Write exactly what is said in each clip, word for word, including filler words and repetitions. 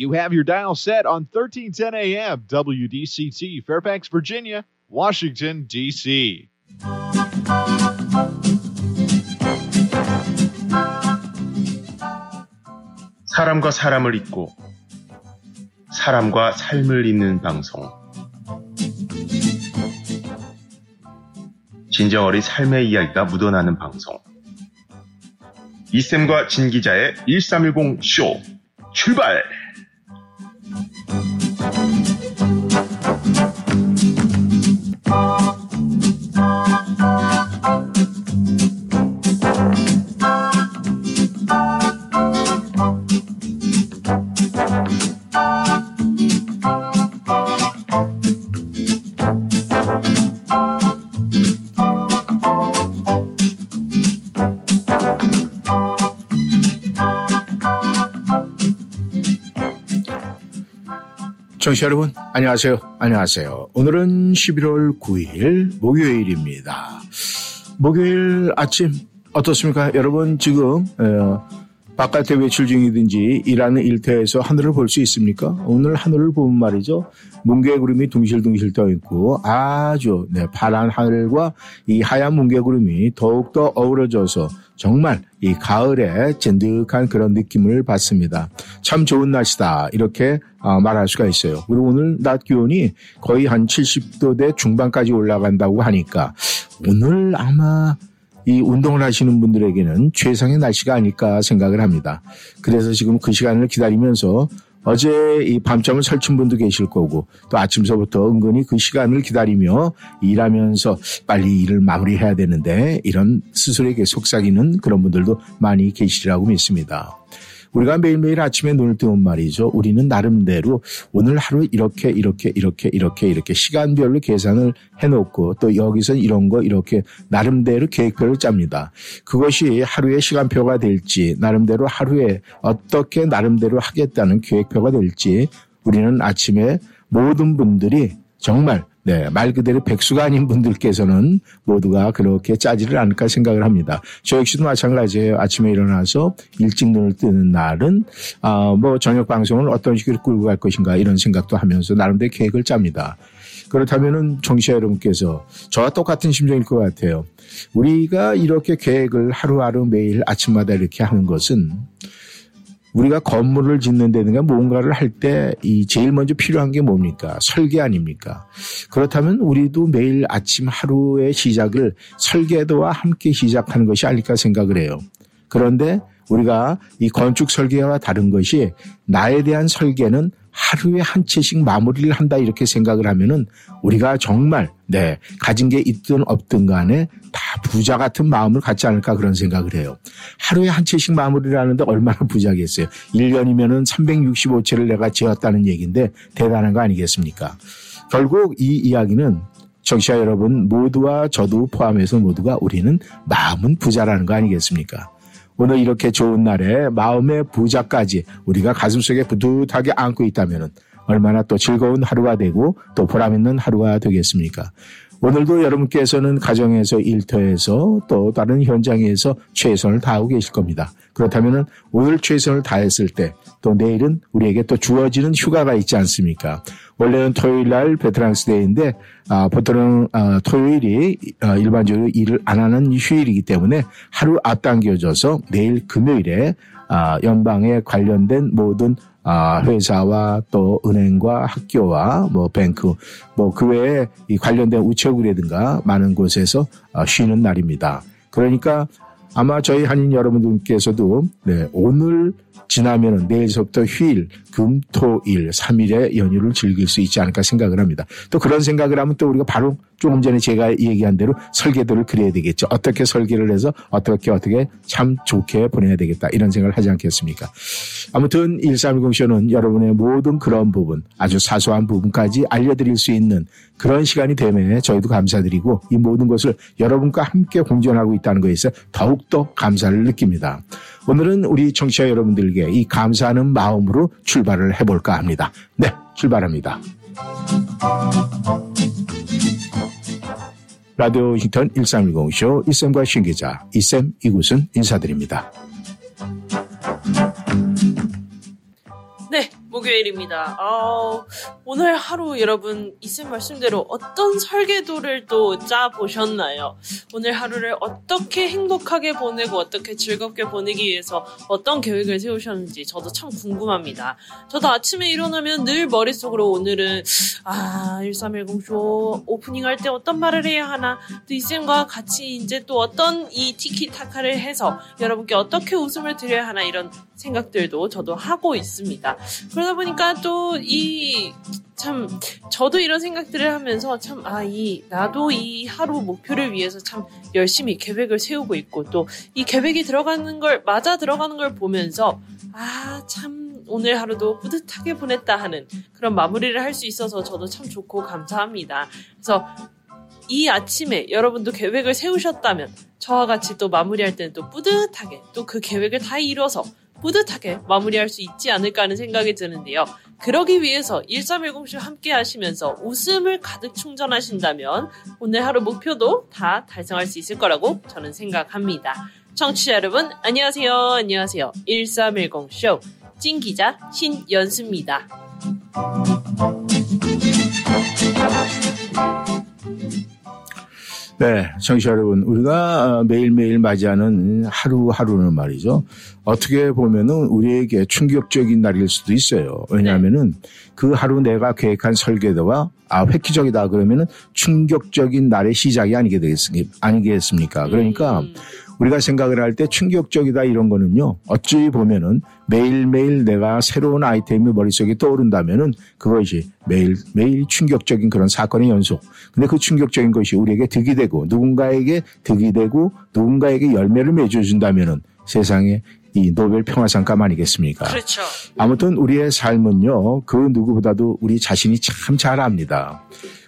You have your dial set on thirteen ten A M, W D C T, Fairfax, Virginia, Washington, D C 사람과 사람을 잇고 사람과 삶을 잇는 방송. 진정어리 삶의 이야기가 묻어나는 방송. 이쌤과 진 기자의 천삼백십 쇼 출발! 청취자 여러분, 안녕하세요. 안녕하세요. 오늘은 십일월 구일 목요일입니다. 목요일 아침 어떻습니까? 여러분 지금 어, 바깥에 외출 중이든지 일하는 일터에서 하늘을 볼 수 있습니까? 오늘 하늘을 보면 말이죠. 뭉게구름이 둥실둥실 떠 있고 아주 네, 파란 하늘과 이 하얀 뭉게구름이 더욱더 어우러져서 정말 이 가을에 젠득한 그런 느낌을 받습니다. 참 좋은 날씨다 이렇게 말할 수가 있어요. 그리고 오늘 낮 기온이 거의 한 칠십도대 중반까지 올라간다고 하니까 오늘 아마 이 운동을 하시는 분들에게는 최상의 날씨가 아닐까 생각을 합니다. 그래서 지금 그 시간을 기다리면서 어제 이 밤잠을 설친 분도 계실 거고 또 아침서부터 은근히 그 시간을 기다리며 일하면서 빨리 일을 마무리해야 되는데 이런 스스로에게 속삭이는 그런 분들도 많이 계시리라고 믿습니다. 우리가 매일매일 아침에 눈을 뜨면 말이죠. 우리는 나름대로 오늘 하루 이렇게 이렇게 이렇게 이렇게 이렇게 시간별로 계산을 해놓고 또 여기서 이런 거 이렇게 나름대로 계획표를 짭니다. 그것이 하루의 시간표가 될지 나름대로 하루에 어떻게 나름대로 하겠다는 계획표가 될지 우리는 아침에 모든 분들이 정말 네, 말 그대로 백수가 아닌 분들께서는 모두가 그렇게 짜지를 않을까 생각을 합니다. 저 역시도 마찬가지예요. 아침에 일어나서 일찍 눈을 뜨는 날은 아, 뭐 저녁 방송을 어떤 식으로 끌고 갈 것인가 이런 생각도 하면서 나름대로 계획을 짭니다. 그렇다면은 청취자 여러분께서 저와 똑같은 심정일 것 같아요. 우리가 이렇게 계획을 하루하루 매일 아침마다 이렇게 하는 것은 우리가 건물을 짓는다든가 뭔가를 할 때 이 제일 먼저 필요한 게 뭡니까? 설계 아닙니까? 그렇다면 우리도 매일 아침 하루의 시작을 설계도와 함께 시작하는 것이 아닐까 생각을 해요. 그런데 우리가 이 건축 설계와 다른 것이 나에 대한 설계는 하루에 한 채씩 마무리를 한다 이렇게 생각을 하면은 우리가 정말 네 가진 게 있든 없든 간에 다 부자 같은 마음을 갖지 않을까 그런 생각을 해요. 하루에 한 채씩 마무리를 하는데 얼마나 부자겠어요. 일 년이면은 삼백육십오 채를 내가 지었다는 얘기인데 대단한 거 아니겠습니까? 결국 이 이야기는 청취자 여러분 모두와 저도 포함해서 모두가 우리는 마음은 부자라는 거 아니겠습니까? 오늘 이렇게 좋은 날에 마음의 부자까지 우리가 가슴속에 뿌듯하게 안고 있다면 얼마나 또 즐거운 하루가 되고 또 보람있는 하루가 되겠습니까? 오늘도 여러분께서는 가정에서 일터에서 또 다른 현장에서 최선을 다하고 계실 겁니다. 그렇다면 오늘 최선을 다했을 때 또 내일은 우리에게 또 주어지는 휴가가 있지 않습니까? 원래는 토요일 날 베테랑스 데이인데 아, 보통은 아, 토요일이 아, 일반적으로 일을 안 하는 휴일이기 때문에 하루 앞당겨져서 내일 금요일에 아, 연방에 관련된 모든 아, 회사와 또 은행과 학교와 뭐 뱅크 뭐 그 외에 이 관련된 우체국이라든가 많은 곳에서 아, 쉬는 날입니다. 그러니까 아마 저희 한인 여러분들께서도 네, 오늘 지나면은 내일서부터 휴일, 금, 토, 일, 삼 일의 연휴를 즐길 수 있지 않을까 생각을 합니다. 또 그런 생각을 하면 또 우리가 바로 조금 전에 제가 얘기한 대로 설계도를 그려야 되겠죠. 어떻게 설계를 해서 어떻게 어떻게 참 좋게 보내야 되겠다 이런 생각을 하지 않겠습니까? 아무튼 천삼백십 쇼는 여러분의 모든 그런 부분, 아주 사소한 부분까지 알려드릴 수 있는 그런 시간이 되면 저희도 감사드리고 이 모든 것을 여러분과 함께 공존하고 있다는 것에서 더욱더 감사를 느낍니다. 오늘은 우리 청취자 여러분들께 이 감사하는 마음으로 출발을 해볼까 합니다. 네, 출발합니다. 라디오 워싱턴 천삼백십 쇼 이쌤과 신기자, 이쌤 이구순 인사드립니다. 네, 목요일입니다. 아, 오늘 하루 여러분 이쌤 말씀대로 어떤 설계도를 또 짜보셨나요? 오늘 하루를 어떻게 행복하게 보내고 어떻게 즐겁게 보내기 위해서 어떤 계획을 세우셨는지 저도 참 궁금합니다. 저도 아침에 일어나면 늘 머릿속으로 오늘은 아 일삼일공 쇼 오프닝 할 때 어떤 말을 해야 하나, 또 이쌤과 같이 이제 또 어떤 이 티키타카를 해서 여러분께 어떻게 웃음을 드려야 하나, 이런 생각들도 저도 하고 있습니다. 그러다 보니까 또 이 참 저도 이런 생각들을 하면서 참 아 이 나도 이 하루 목표를 위해서 참 열심히 계획을 세우고 있고, 또 이 계획이 들어가는 걸 맞아 들어가는 걸 보면서 아 참 오늘 하루도 뿌듯하게 보냈다 하는 그런 마무리를 할 수 있어서 저도 참 좋고 감사합니다. 그래서 이 아침에 여러분도 계획을 세우셨다면 저와 같이 또 마무리할 때는 또 뿌듯하게 또 그 계획을 다 이뤄서 뿌듯하게 마무리할 수 있지 않을까 하는 생각이 드는데요. 그러기 위해서 일삼일공 쇼 함께 하시면서 웃음을 가득 충전하신다면 오늘 하루 목표도 다 달성할 수 있을 거라고 저는 생각합니다. 청취자 여러분 안녕하세요. 안녕하세요. 일삼일공 쇼 찐기자 신연수입니다. 네, 청취자 여러분, 우리가 매일매일 맞이하는 하루하루는 말이죠. 어떻게 보면은 우리에게 충격적인 날일 수도 있어요. 왜냐하면은 그 하루 내가 계획한 설계도가 아, 획기적이다 그러면은 충격적인 날의 시작이 아니게 되겠습니까? 아니겠습니까? 그러니까 우리가 생각을 할 때 충격적이다 이런 거는요, 어찌 보면은 매일매일 내가 새로운 아이템이 머릿속에 떠오른다면은 그것이 매일매일 충격적인 그런 사건의 연속. 근데 그 충격적인 것이 우리에게 득이 되고 누군가에게 득이 되고 누군가에게 열매를 맺어준다면은 세상에 이 노벨 평화상감 아니겠습니까? 그렇죠. 아무튼 우리의 삶은요, 그 누구보다도 우리 자신이 참 잘 압니다.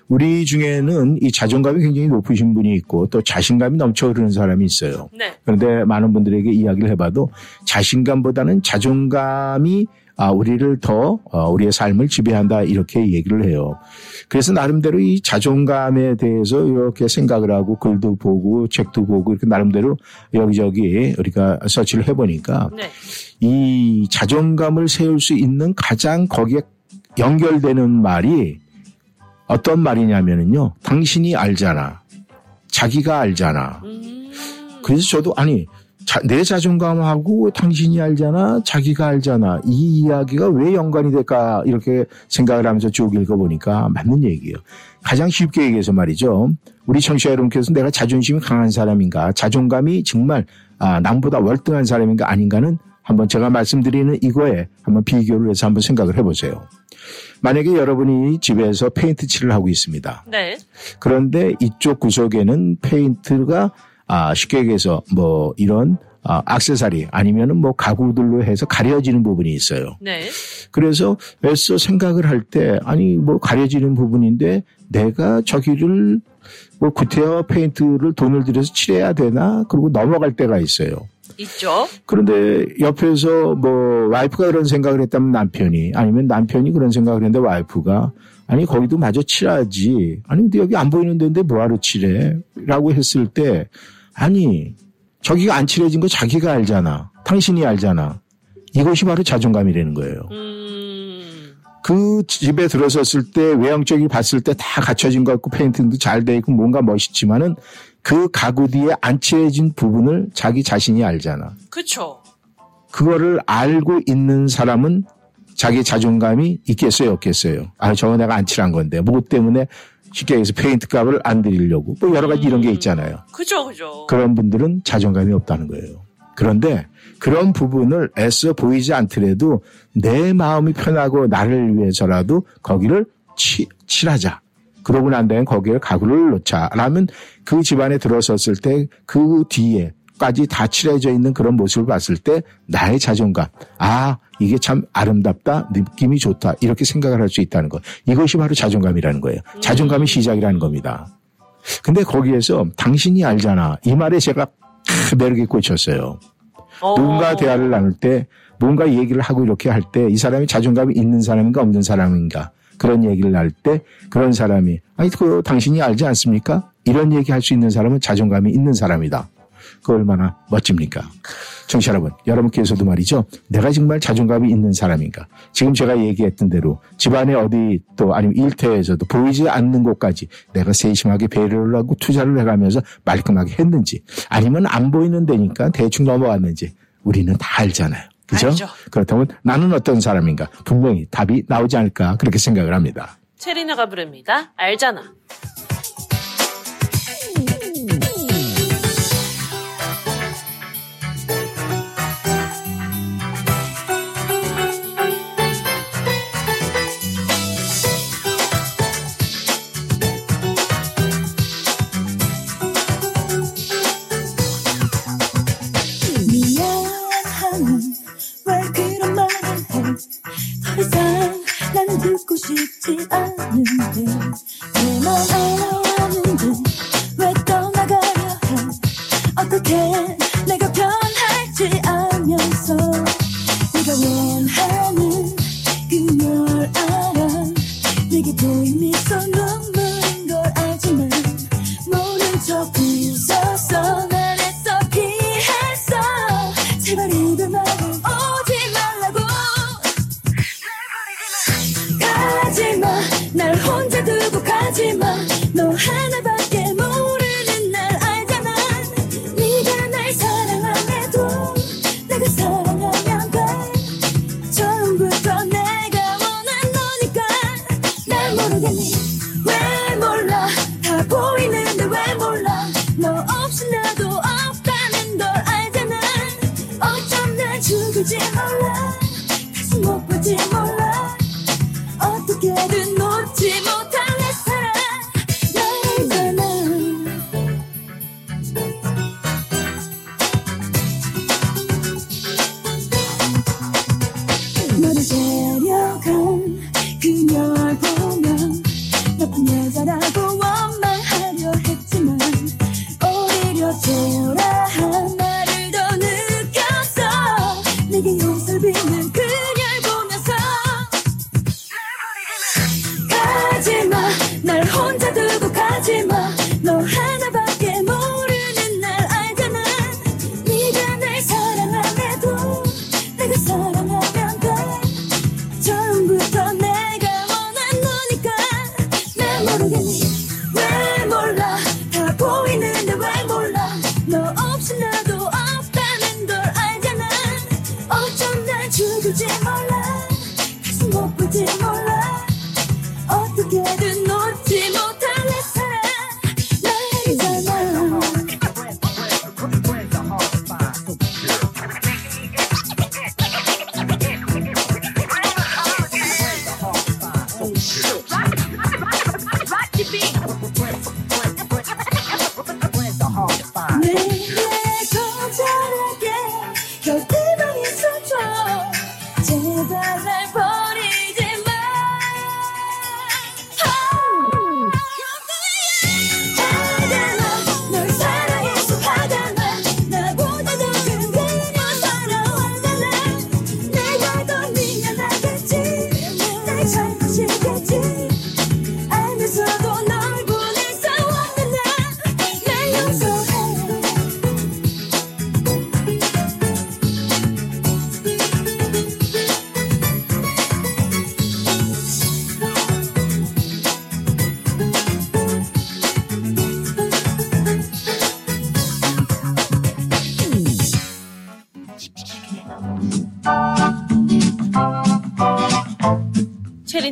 우리 중에는 이 자존감이 굉장히 높으신 분이 있고 또 자신감이 넘쳐 흐르는 사람이 있어요. 네. 그런데 많은 분들에게 이야기를 해봐도 자신감보다는 자존감이 아, 우리를 더, 어, 우리의 삶을 지배한다, 이렇게 얘기를 해요. 그래서 나름대로 이 자존감에 대해서 이렇게 생각을 하고 글도 보고 책도 보고 이렇게 나름대로 여기저기 우리가 서치를 해보니까 네. 이 자존감을 세울 수 있는 가장 거기에 연결되는 말이 어떤 말이냐면요. 당신이 알잖아. 자기가 알잖아. 음. 그래서 저도 아니, 자, 내 자존감하고 당신이 알잖아, 자기가 알잖아. 이 이야기가 왜 연관이 될까 이렇게 생각을 하면서 쭉 읽어보니까 맞는 얘기예요. 가장 쉽게 얘기해서 말이죠. 우리 청취자 여러분께서 내가 자존심이 강한 사람인가, 자존감이 정말 아, 남보다 월등한 사람인가 아닌가는 한번 제가 말씀드리는 이거에 한번 비교를 해서 한번 생각을 해보세요. 만약에 여러분이 집에서 페인트 칠을 하고 있습니다. 네. 그런데 이쪽 구석에는 페인트가 아, 쉽게 얘기해서 뭐 이런 아, 액세서리 아니면은 뭐 가구들로 해서 가려지는 부분이 있어요. 네. 그래서 애써 생각을 할 때 아니 뭐 가려지는 부분인데 내가 저기를 뭐 구태여 페인트를 돈을 들여서 칠해야 되나? 그리고 넘어갈 때가 있어요. 있죠. 그런데 옆에서 뭐 와이프가 그런 생각을 했다면 남편이, 아니면 남편이 그런 생각을 했는데 와이프가 아니 거기도 마저 칠하지. 아니 근데 여기 안 보이는 데인데 뭐하러 칠해? 라고 했을 때 아니 저기가 안 칠해진 거 자기가 알잖아. 당신이 알잖아. 이것이 바로 자존감이라는 거예요. 음... 그 집에 들어섰을 때 외형적인 봤을 때 다 갖춰진 것 같고 페인팅도 잘 돼 있고 뭔가 멋있지만은 그 가구 뒤에 안 칠해진 부분을 자기 자신이 알잖아. 그렇죠. 그거를 알고 있는 사람은 자기 자존감이 있겠어요, 없겠어요? 아, 저거 내가 안 칠한 건데 뭐 때문에 쉽게 해서 페인트 값을 안 드리려고 뭐 여러 가지 음, 이런 게 있잖아요. 그죠, 그죠. 그런 분들은 자존감이 없다는 거예요. 그런데 그런 부분을 애써 보이지 않더라도 내 마음이 편하고 나를 위해서라도 거기를 치, 칠하자. 그러고 난 다음에 거기에 가구를 놓자라면 그 집안에 들어섰을 때 그 뒤에까지 다 칠해져 있는 그런 모습을 봤을 때 나의 자존감. 아, 이게 참 아름답다. 느낌이 좋다. 이렇게 생각을 할 수 있다는 것. 이것이 바로 자존감이라는 거예요. 자존감이 시작이라는 겁니다. 근데 거기에서 당신이 알잖아. 이 말에 제가 매력이 꽂혔어요. 어. 누군가 대화를 나눌 때 뭔가 얘기를 하고 이렇게 할 때 이 사람이 자존감이 있는 사람인가 없는 사람인가. 그런 얘기를 할 때 그런 사람이 아니 그거 당신이 알지 않습니까? 이런 얘기할 수 있는 사람은 자존감이 있는 사람이다. 그 얼마나 멋집니까? 청취자 여러분, 여러분께서도 말이죠. 내가 정말 자존감이 있는 사람인가? 지금 제가 얘기했던 대로 집안에 어디 또 아니면 일터에서도 보이지 않는 곳까지 내가 세심하게 배려를 하고 투자를 해가면서 말끔하게 했는지, 아니면 안 보이는 데니까 대충 넘어왔는지 우리는 다 알잖아요. 그죠? 알죠. 그렇다면 나는 어떤 사람인가? 분명히 답이 나오지 않을까 그렇게 생각을 합니다. 체리나가 부릅니다. 알잖아.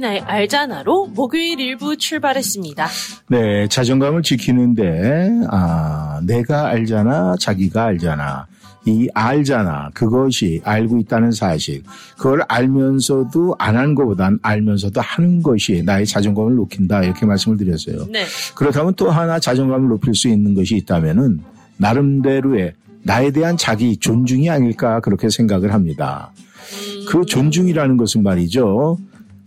나의 알잖아로 목요일 일부 출발했습니다. 네, 자존감을 지키는데 아, 내가 알잖아, 자기가 알잖아. 이 알잖아, 그것이 알고 있다는 사실, 그걸 알면서도 안 한 것보단 알면서도 하는 것이 나의 자존감을 높인다, 이렇게 말씀을 드렸어요. 네. 그렇다면 또 하나 자존감을 높일 수 있는 것이 있다면은 나름대로의 나에 대한 자기 존중이 아닐까 그렇게 생각을 합니다. 음... 그 존중이라는 것은 말이죠.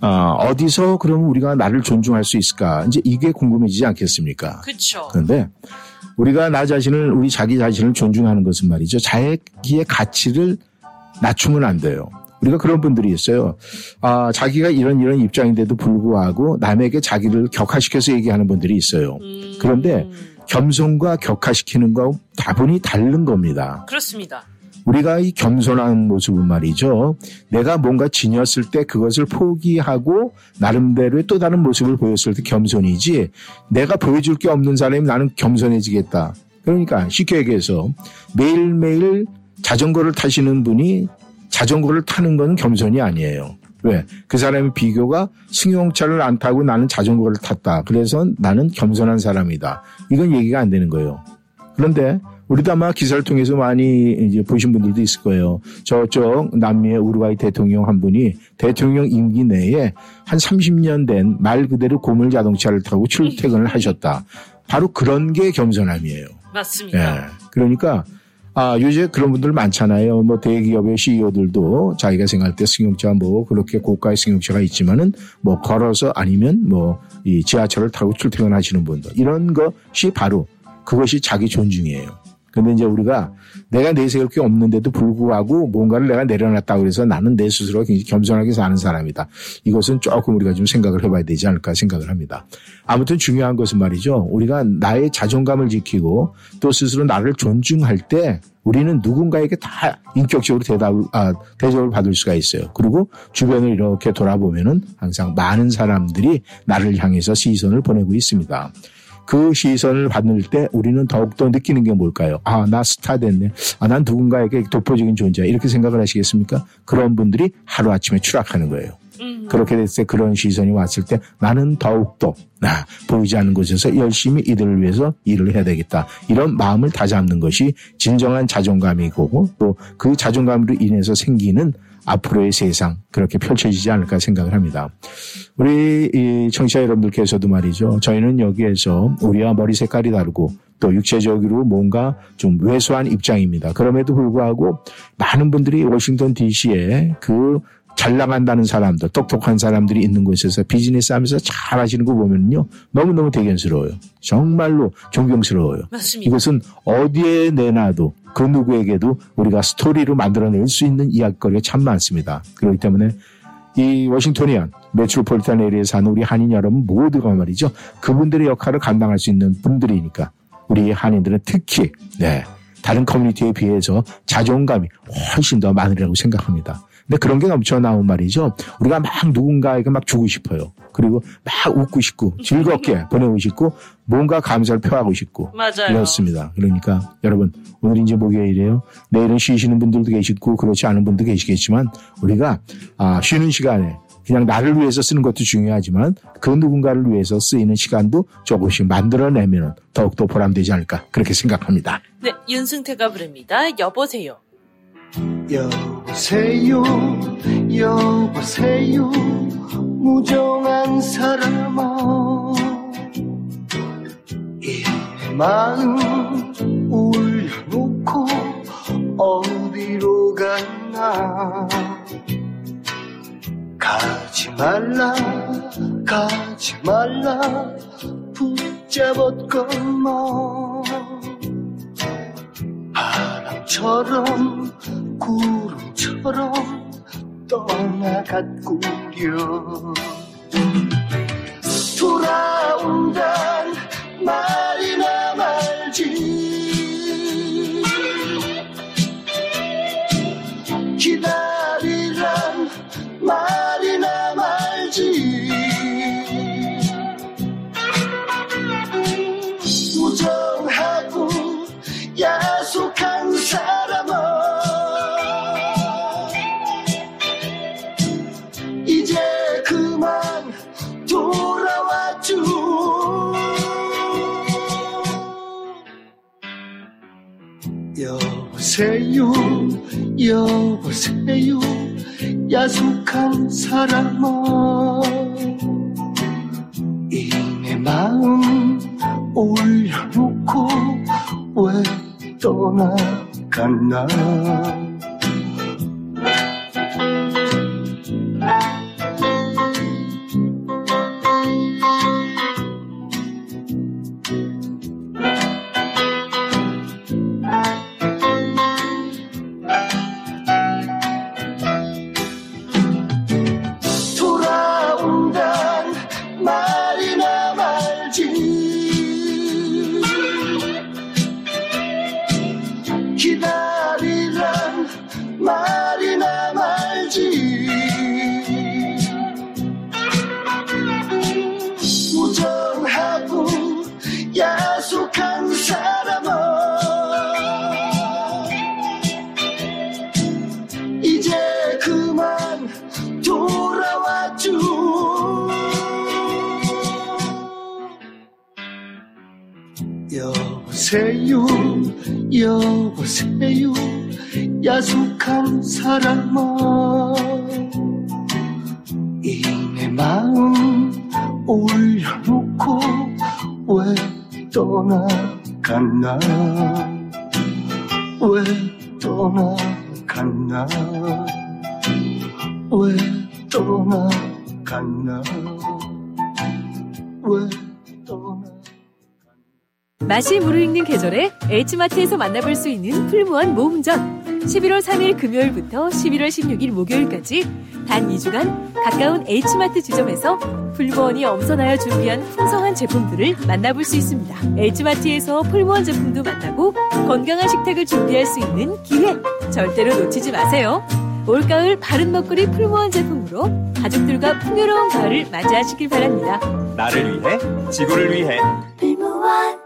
아, 어, 어디서 그러면 우리가 나를 존중할 수 있을까? 이제 이게 궁금해지지 않겠습니까? 그렇죠. 그런데 우리가 나 자신을, 우리 자기 자신을 존중하는 것은 말이죠. 자기의 가치를 낮추면 안 돼요. 우리가 그런 분들이 있어요. 아, 자기가 이런 이런 입장인데도 불구하고 남에게 자기를 격화시켜서 얘기하는 분들이 있어요. 그런데 겸손과 격하시키는 거 다분히 다른 겁니다. 그렇습니다. 우리가 이 겸손한 모습은 말이죠. 내가 뭔가 지녔을 때 그것을 포기하고 나름대로의 또 다른 모습을 보였을 때 겸손이지, 내가 보여줄 게 없는 사람이 나는 겸손해지겠다. 그러니까 쉽게 얘기해서 매일매일 자전거를 타시는 분이 자전거를 타는 건 겸손이 아니에요. 왜? 그 사람의 비교가 승용차를 안 타고 나는 자전거를 탔다. 그래서 나는 겸손한 사람이다. 이건 얘기가 안 되는 거예요. 그런데 우리도 아마 기사를 통해서 많이 이제 보신 분들도 있을 거예요. 저쪽 남미의 우루과이 대통령 한 분이 대통령 임기 내에 한 삼십 년 된 말 그대로 고물 자동차를 타고 출퇴근을 하셨다. 바로 그런 게 겸손함이에요. 맞습니다. 예. 그러니까 아, 요새 그런 분들 많잖아요. 뭐 대기업의 씨이오들도 자기가 생각할 때 승용차 뭐 그렇게 고가의 승용차가 있지만은 뭐 걸어서 아니면 뭐 이 지하철을 타고 출퇴근하시는 분들, 이런 것이 바로 그것이 자기 존중이에요. 근데 이제 우리가 내가 내세울 게 없는데도 불구하고 뭔가를 내가 내려놨다 그래서 나는 내 스스로 굉장히 겸손하게 사는 사람이다. 이것은 조금 우리가 좀 생각을 해봐야 되지 않을까 생각을 합니다. 아무튼 중요한 것은 말이죠. 우리가 나의 자존감을 지키고 또 스스로 나를 존중할 때 우리는 누군가에게 다 인격적으로 대답을, 아, 대접을 받을 수가 있어요. 그리고 주변을 이렇게 돌아보면은 항상 많은 사람들이 나를 향해서 시선을 보내고 있습니다. 그 시선을 받을 때 우리는 더욱더 느끼는 게 뭘까요? 아, 나 스타 됐네. 아, 난 누군가에게 독보적인 존재야. 이렇게 생각을 하시겠습니까? 그런 분들이 하루아침에 추락하는 거예요. 음. 그렇게 됐을 때, 그런 시선이 왔을 때 나는 더욱더 나 보이지 않는 곳에서 열심히 이들을 위해서 일을 해야 되겠다. 이런 마음을 다잡는 것이 진정한 자존감이고, 또 그 자존감으로 인해서 생기는 앞으로의 세상, 그렇게 펼쳐지지 않을까 생각을 합니다. 우리 이 청취자 여러분들께서도 말이죠. 저희는 여기에서 우리와 머리 색깔이 다르고 또 육체적으로 뭔가 좀 왜소한 입장입니다. 그럼에도 불구하고 많은 분들이 워싱턴 디씨에 그 잘 나간다는 사람들, 똑똑한 사람들이 있는 곳에서 비즈니스 하면서 잘 하시는 거 보면요. 너무너무 대견스러워요. 정말로 존경스러워요. 맞습니다. 이것은 어디에 내놔도 그 누구에게도 우리가 스토리로 만들어낼 수 있는 이야기거리가 참 많습니다. 그렇기 때문에 이 워싱턴이안, 메트로폴리탄 에리어에 사는 우리 한인 여러분 모두가 말이죠. 그분들의 역할을 감당할 수 있는 분들이니까 우리 한인들은 특히 네, 다른 커뮤니티에 비해서 자존감이 훨씬 더 많으라고 생각합니다. 근데 그런 게 넘쳐나온 말이죠. 우리가 막 누군가에게 막 주고 싶어요. 그리고 막 웃고 싶고 즐겁게 보내고 싶고 뭔가 감사를 표하고 싶고. 맞아요. 그렇습니다. 그러니까 여러분, 오늘 이제 목요일이에요. 내일은 쉬시는 분들도 계시고 그렇지 않은 분도 계시겠지만 우리가 아, 쉬는 시간에 그냥 나를 위해서 쓰는 것도 중요하지만 그 누군가를 위해서 쓰이는 시간도 조금씩 만들어내면 더욱더 보람되지 않을까 그렇게 생각합니다. 네, 윤승태가 부릅니다. 여보세요. 여보세요 여보세요 무정한 사람아, 이 마음 올려놓고 어디로 갔나. 가지 말라 가지 말라 붙잡았건만 바람처럼 구름처럼 떠나갔구려. 돌아온단 말이나 말지 기다리란 말이나 말지 무정하고 약속한 사람아 여보세요 여보세요 야속한 사람아, 이 내 마음 올려놓고 왜 떠나갔나. 여보세요 여보세요 야속한 사랑아 이 내 마음 올려놓고 왜 떠나갔나 왜 떠나갔나 왜 떠나갔나 왜 맛이 무르익는 계절에 H마트에서 만나볼 수 있는 풀무원 모음전 십일월 삼일 금요일부터 십일월 십육일 목요일까지 단 이 주간 가까운 H마트 지점에서 풀무원이 엄선하여 준비한 풍성한 제품들을 만나볼 수 있습니다. H마트에서 풀무원 제품도 만나고 건강한 식탁을 준비할 수 있는 기회 절대로 놓치지 마세요. 올가을 바른 먹거리 풀무원 제품으로 가족들과 풍요로운 가을을 맞이하시길 바랍니다. 나를 위해 지구를 위해 풀무원.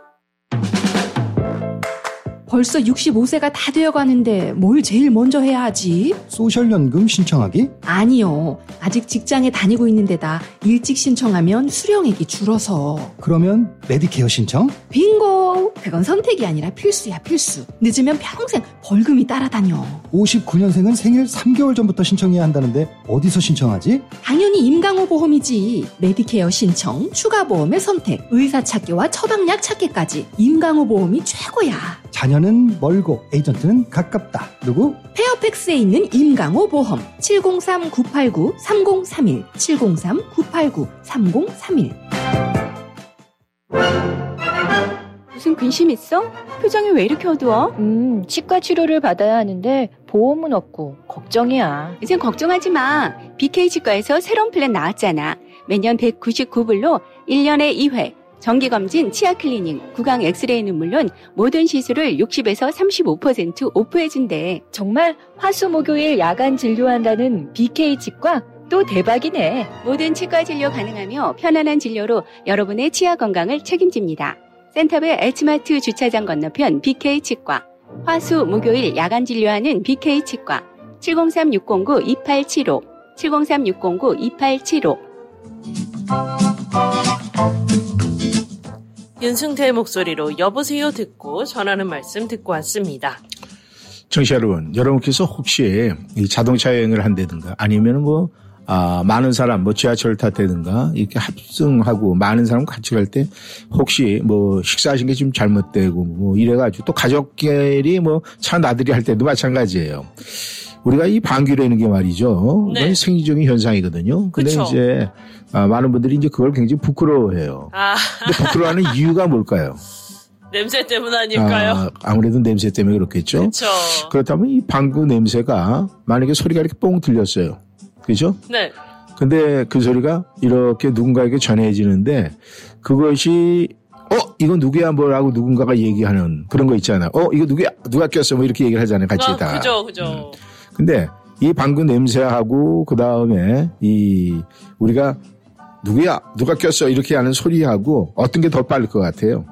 벌써 육십오 세가 다 되어가는데 뭘 제일 먼저 해야 하지? 소셜연금 신청하기? 아니요. 아직 직장에 다니고 있는 데다 일찍 신청하면 수령액이 줄어서. 그러면 메디케어 신청? 빙고! 그건 선택이 아니라 필수야 필수. 늦으면 평생 벌금이 따라다녀. 오십구년생은 생일 삼 개월 전부터 신청해야 한다는데 어디서 신청하지? 당연히 임강호 보험이지. 메디케어 신청, 추가 보험의 선택, 의사 찾기와 처방약 찾기까지 임강호 보험이 최고야. 자녀는 멀고 에이전트는 가깝다. 누구? 페어팩스에 있는 임강호 보험. 칠공삼 구팔구 삼공삼일 칠공삼 구팔구 삼공삼일. 무슨 근심 있어? 표정이 왜 이렇게 어두워? 음, 치과 치료를 받아야 하는데 보험은 없고 걱정이야. 이젠 걱정하지 마. 비케이 치과에서 새로운 플랜 나왔잖아. 매년 백구십구 불로 일 년에 이 회 정기검진, 치아클리닝, 구강 엑스레이는 물론 모든 시술을 육십에서 삼십오 퍼센트 오프해준대. 정말 화수목요일 야간 진료한다는 비케이 치과 또 대박이네. 모든 치과 진료 가능하며 편안한 진료로 여러분의 치아 건강을 책임집니다. 센터베 H마트 주차장 건너편 비케이 치과. 화수목요일 야간 진료하는 비케이 치과. 칠공삼 육공구 이팔칠오 칠공삼 육공구 이팔칠오. 윤승태의 목소리로 여보세요 듣고 전하는 말씀 듣고 왔습니다. 청취자 여러분, 여러분께서 혹시 이 자동차 여행을 한다든가 아니면 뭐 아, 많은 사람 뭐 지하철 탔다든가 이렇게 합승하고 많은 사람 같이 갈 때 혹시 뭐 식사하신 게 좀 잘못되고 뭐 이래가지고 또 가족끼리 뭐 차 나들이 할 때도 마찬가지예요. 우리가 이 방귀라는 게 말이죠. 네. 생리적인 현상이거든요. 근데 그쵸. 이제 아, 많은 분들이 이제 그걸 굉장히 부끄러워해요. 아. 근데 부끄러워하는 이유가 뭘까요? 냄새 때문 아닐까요? 아, 아무래도 냄새 때문에 그렇겠죠. 그쵸. 그렇다면 이 방귀 냄새가 만약에 소리가 이렇게 뽕 들렸어요. 그죠? 네. 근데 그 소리가 이렇게 누군가에게 전해지는데 그것이 어? 이건 누구야? 뭐라고 누군가가 얘기하는 그런 거 있잖아요. 어? 이거 누구야? 누가 꼈어? 뭐 이렇게 얘기를 하잖아요. 같이 아, 다. 그죠. 그죠. 음. 근데 이 방귀 냄새하고 그 다음에 이 우리가 누구야 누가 꼈어 이렇게 하는 소리하고 어떤 게 더 빠를 것 같아요?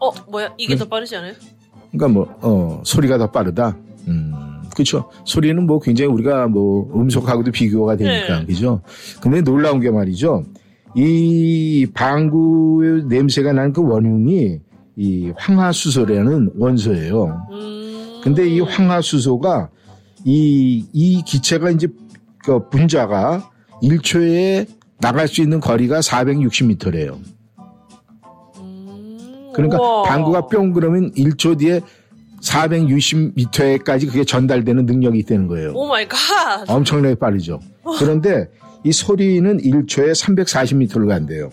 어 뭐야 이게 네. 더 빠르지 않아요? 그러니까 뭐 어 소리가 더 빠르다. 음 그렇죠. 소리는 뭐 굉장히 우리가 뭐 음속하고도 비교가 되니까 네. 그죠. 근데 놀라운 게 말이죠. 이 방귀 냄새가 나는 그 원흉이 이 황화수소라는 원소예요. 음. 근데 이 황화수소가 이, 이 기체가 이제 그 분자가 일 초에 나갈 수 있는 거리가 사백육십 미터래요. 그러니까 우와. 방구가 뿅 그러면 일 초 뒤에 사백육십 미터에까지 그게 전달되는 능력이 있다는 거예요. 오 마이 갓. 엄청나게 빠르죠. 그런데 이 소리는 일 초에 삼백사십 미터로 간대요.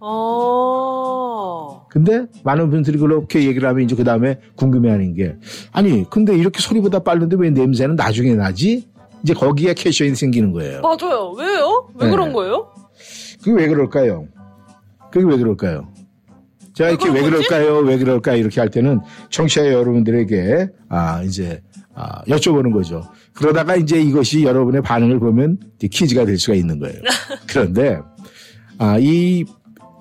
어. 근데 많은 분들이 그렇게 얘기를 하면 이제 그 다음에 궁금해하는 게 아니 근데 이렇게 소리보다 빠른데 왜 냄새는 나중에 나지? 이제 거기에 캐셔인이 생기는 거예요. 맞아요. 왜요? 왜 네. 그런 거예요? 그게 왜 그럴까요? 그게 왜 그럴까요? 제가 이렇게 왜 그럴까요? 왜 그럴까요? 이렇게 할 때는 청취자 여러분들에게 아 이제 아 여쭤보는 거죠. 그러다가 이제 이것이 여러분의 반응을 보면 퀴즈가 될 수가 있는 거예요. 그런데 아 이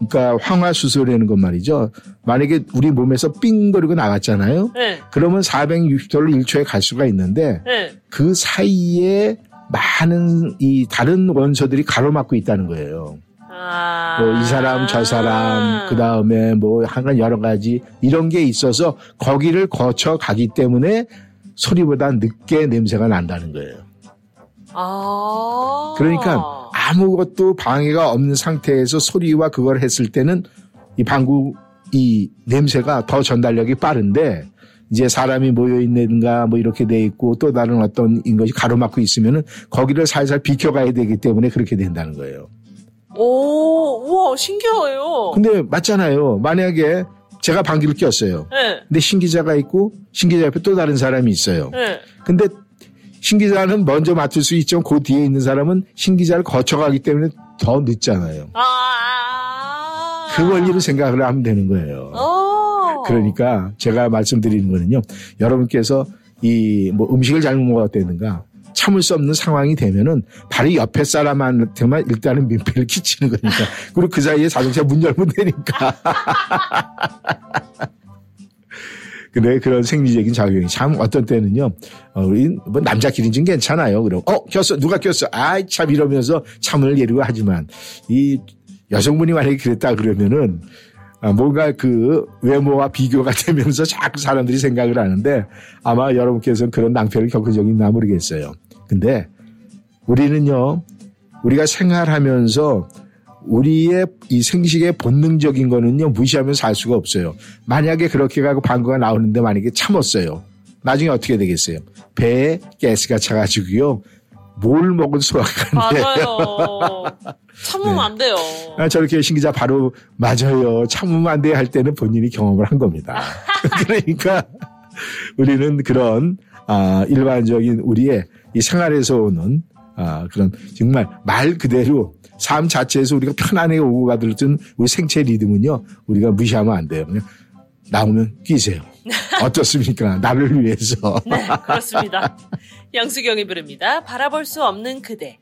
그러니까 황화수소라는 건 말이죠. 만약에 우리 몸에서 삥거리고 나갔잖아요. 네. 그러면 사백육십 도로 일 초에 갈 수가 있는데 네. 그 사이에 많은 이 다른 원소들이 가로막고 있다는 거예요. 아~ 뭐 이 사람 저 사람 그 다음에 뭐 한간 여러 가지 이런 게 있어서 거기를 거쳐 가기 때문에 소리보다 늦게 냄새가 난다는 거예요. 아~ 그러니까 아무것도 방해가 없는 상태에서 소리와 그걸 했을 때는 이 방구 이 냄새가 더 전달력이 빠른데 이제 사람이 모여있는가 뭐 이렇게 돼 있고 또 다른 어떤 것이 가로막고 있으면은 거기를 살살 비켜가야 되기 때문에 그렇게 된다는 거예요. 오, 우와, 신기해요. 근데 맞잖아요. 만약에 제가 방귀를 꼈어요. 네. 근데 신기자가 있고 신기자 옆에 또 다른 사람이 있어요. 네. 근데 신기자는 먼저 맡을 수 있지만 그 뒤에 있는 사람은 신기자를 거쳐가기 때문에 더 늦잖아요. 아~ 그 원리로 생각을 하면 되는 거예요. 그러니까 제가 말씀드리는 거는요. 여러분께서 이 뭐 음식을 잘못 먹었다든가 참을 수 없는 상황이 되면은 바로 옆에 사람한테만 일단은 민폐를 끼치는 거니까. 그리고 그 사이에 자동차 문 열면 되니까. 근데 그런 생리적인 작용이 참 어떤 때는요. 어, 우리 뭐 남자끼리는 좀 괜찮아요. 그럼 어 꼈어 누가 꼈어 아이 참 이러면서 참을 예르고 하지만 이 여성분이 만약에 그랬다 그러면은. 뭔가 그 외모와 비교가 되면서 자꾸 사람들이 생각을 하는데 아마 여러분께서는 그런 낭패를 겪으셨나 모르겠어요. 근데 우리는요, 우리가 생활하면서 우리의 이 생식의 본능적인 거는요, 무시하면서 살 수가 없어요. 만약에 그렇게 가고 방구가 나오는데 만약에 참았어요. 나중에 어떻게 되겠어요? 배에 가스가 차가지고요. 뭘 먹은 소화가인데 맞아요. 참으면 네. 안 돼요. 아, 저렇게 신기자 바로 맞아요. 참으면 안 돼요 할 때는 본인이 경험을 한 겁니다. 그러니까 우리는 그런 아, 일반적인 우리의 이 생활에서 오는 아, 그런 정말 말 그대로 삶 자체에서 우리가 편안하게 오고 가던 우리 생체 리듬은요. 우리가 무시하면 안 돼요. 그냥 나오면 끼세요. 어떻습니까? 나를 위해서. 네, 그렇습니다. 양수경이 부릅니다. 바라볼 수 없는 그대.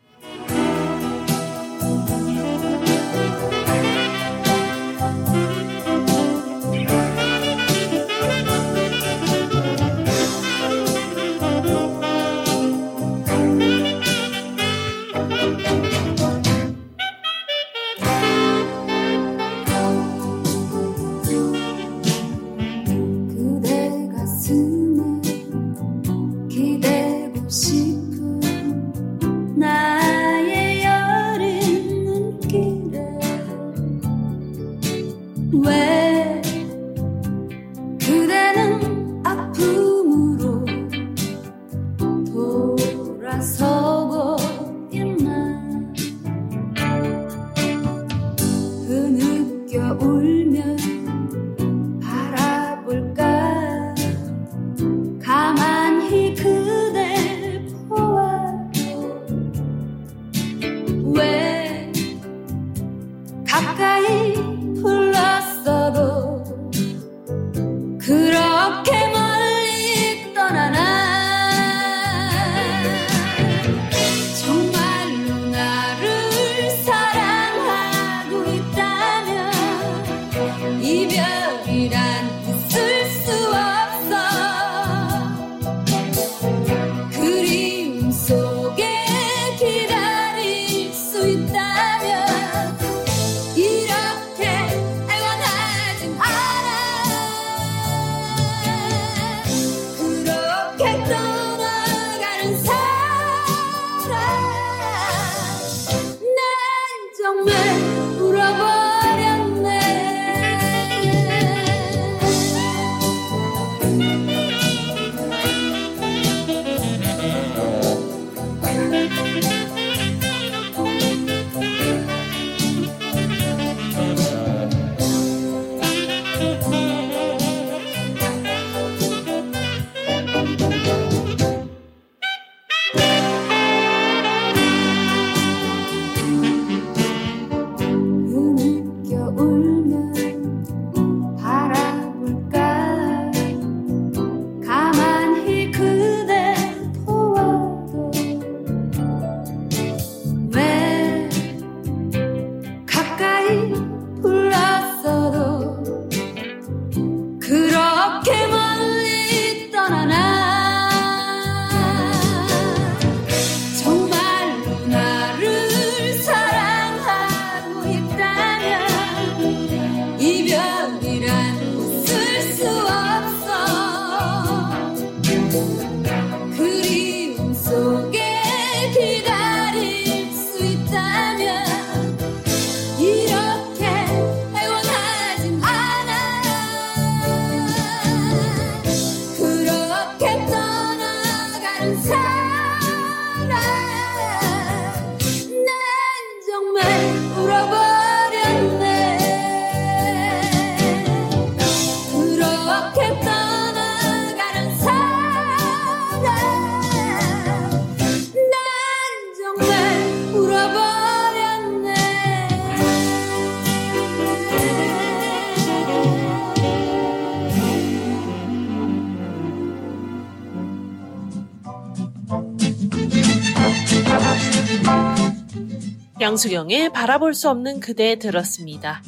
양수경의 바라볼 수 없는 그대 들었습니다.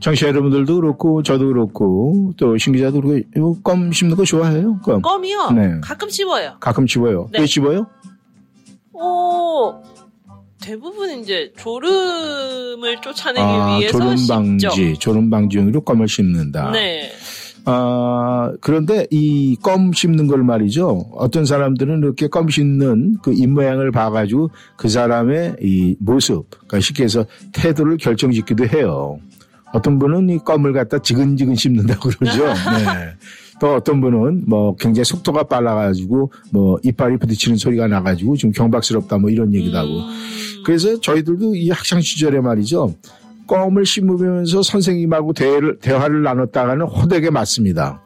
청취자 여러분들도 그렇고 저도 그렇고 또 신기자도 그렇고 껌 씹는 거 좋아해요? 껌. 껌이요? 네. 가끔 씹어요. 가끔 씹어요. 네. 왜 씹어요? 어... 대부분 이제 졸음을 쫓아내기 아, 위해서 졸음방지, 씹죠. 졸음방지용으로 껌을 씹는다. 네. 아, 그런데 이 껌 씹는 걸 말이죠. 어떤 사람들은 이렇게 껌 씹는 그 입모양을 봐가지고 그 사람의 이 모습, 그러니까 쉽게 해서 태도를 결정짓기도 해요. 어떤 분은 이 껌을 갖다 지근지근 씹는다고 그러죠. 네. 또 어떤 분은 뭐 굉장히 속도가 빨라가지고 뭐 이빨이 부딪히는 소리가 나가지고 좀 경박스럽다 뭐 이런 얘기도 하고. 음. 그래서 저희들도 이 학창 시절에 말이죠. 껌을 씹으면서 선생님하고 대화를, 대화를 나눴다가는 호되게 맞습니다.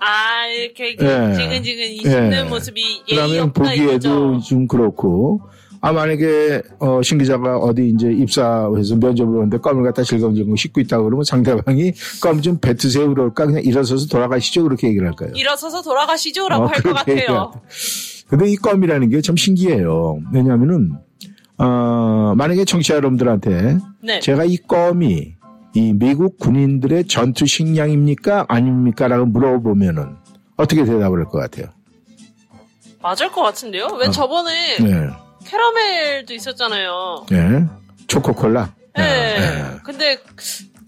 아, 이렇게 네. 지근지근 씹는 네. 모습이 예의 없다 이거죠. 그러면 보기에도 좀 그렇고. 아, 만약에, 어, 신 기자가 어디 이제 입사해서 면접을 오는데 껌을 갖다 질겅질겅 씹고 있다고 그러면 상대방이 껌 좀 뱉으세요 그럴까? 그냥 일어서서 돌아가시죠? 그렇게 얘기를 할까요? 일어서서 돌아가시죠? 라고 어, 할 것 같아요. 근데 이 껌이라는 게 참 신기해요. 왜냐면은, 어, 만약에 청취자 여러분들한테 네. 제가 이 껌이 이 미국 군인들의 전투 식량입니까? 아닙니까? 라고 물어보면은 어떻게 대답을 할 것 같아요? 맞을 것 같은데요? 왜 어. 저번에 네. 캐러멜도 있었잖아요. 예. 초코콜라. 예. 예. 예. 근데,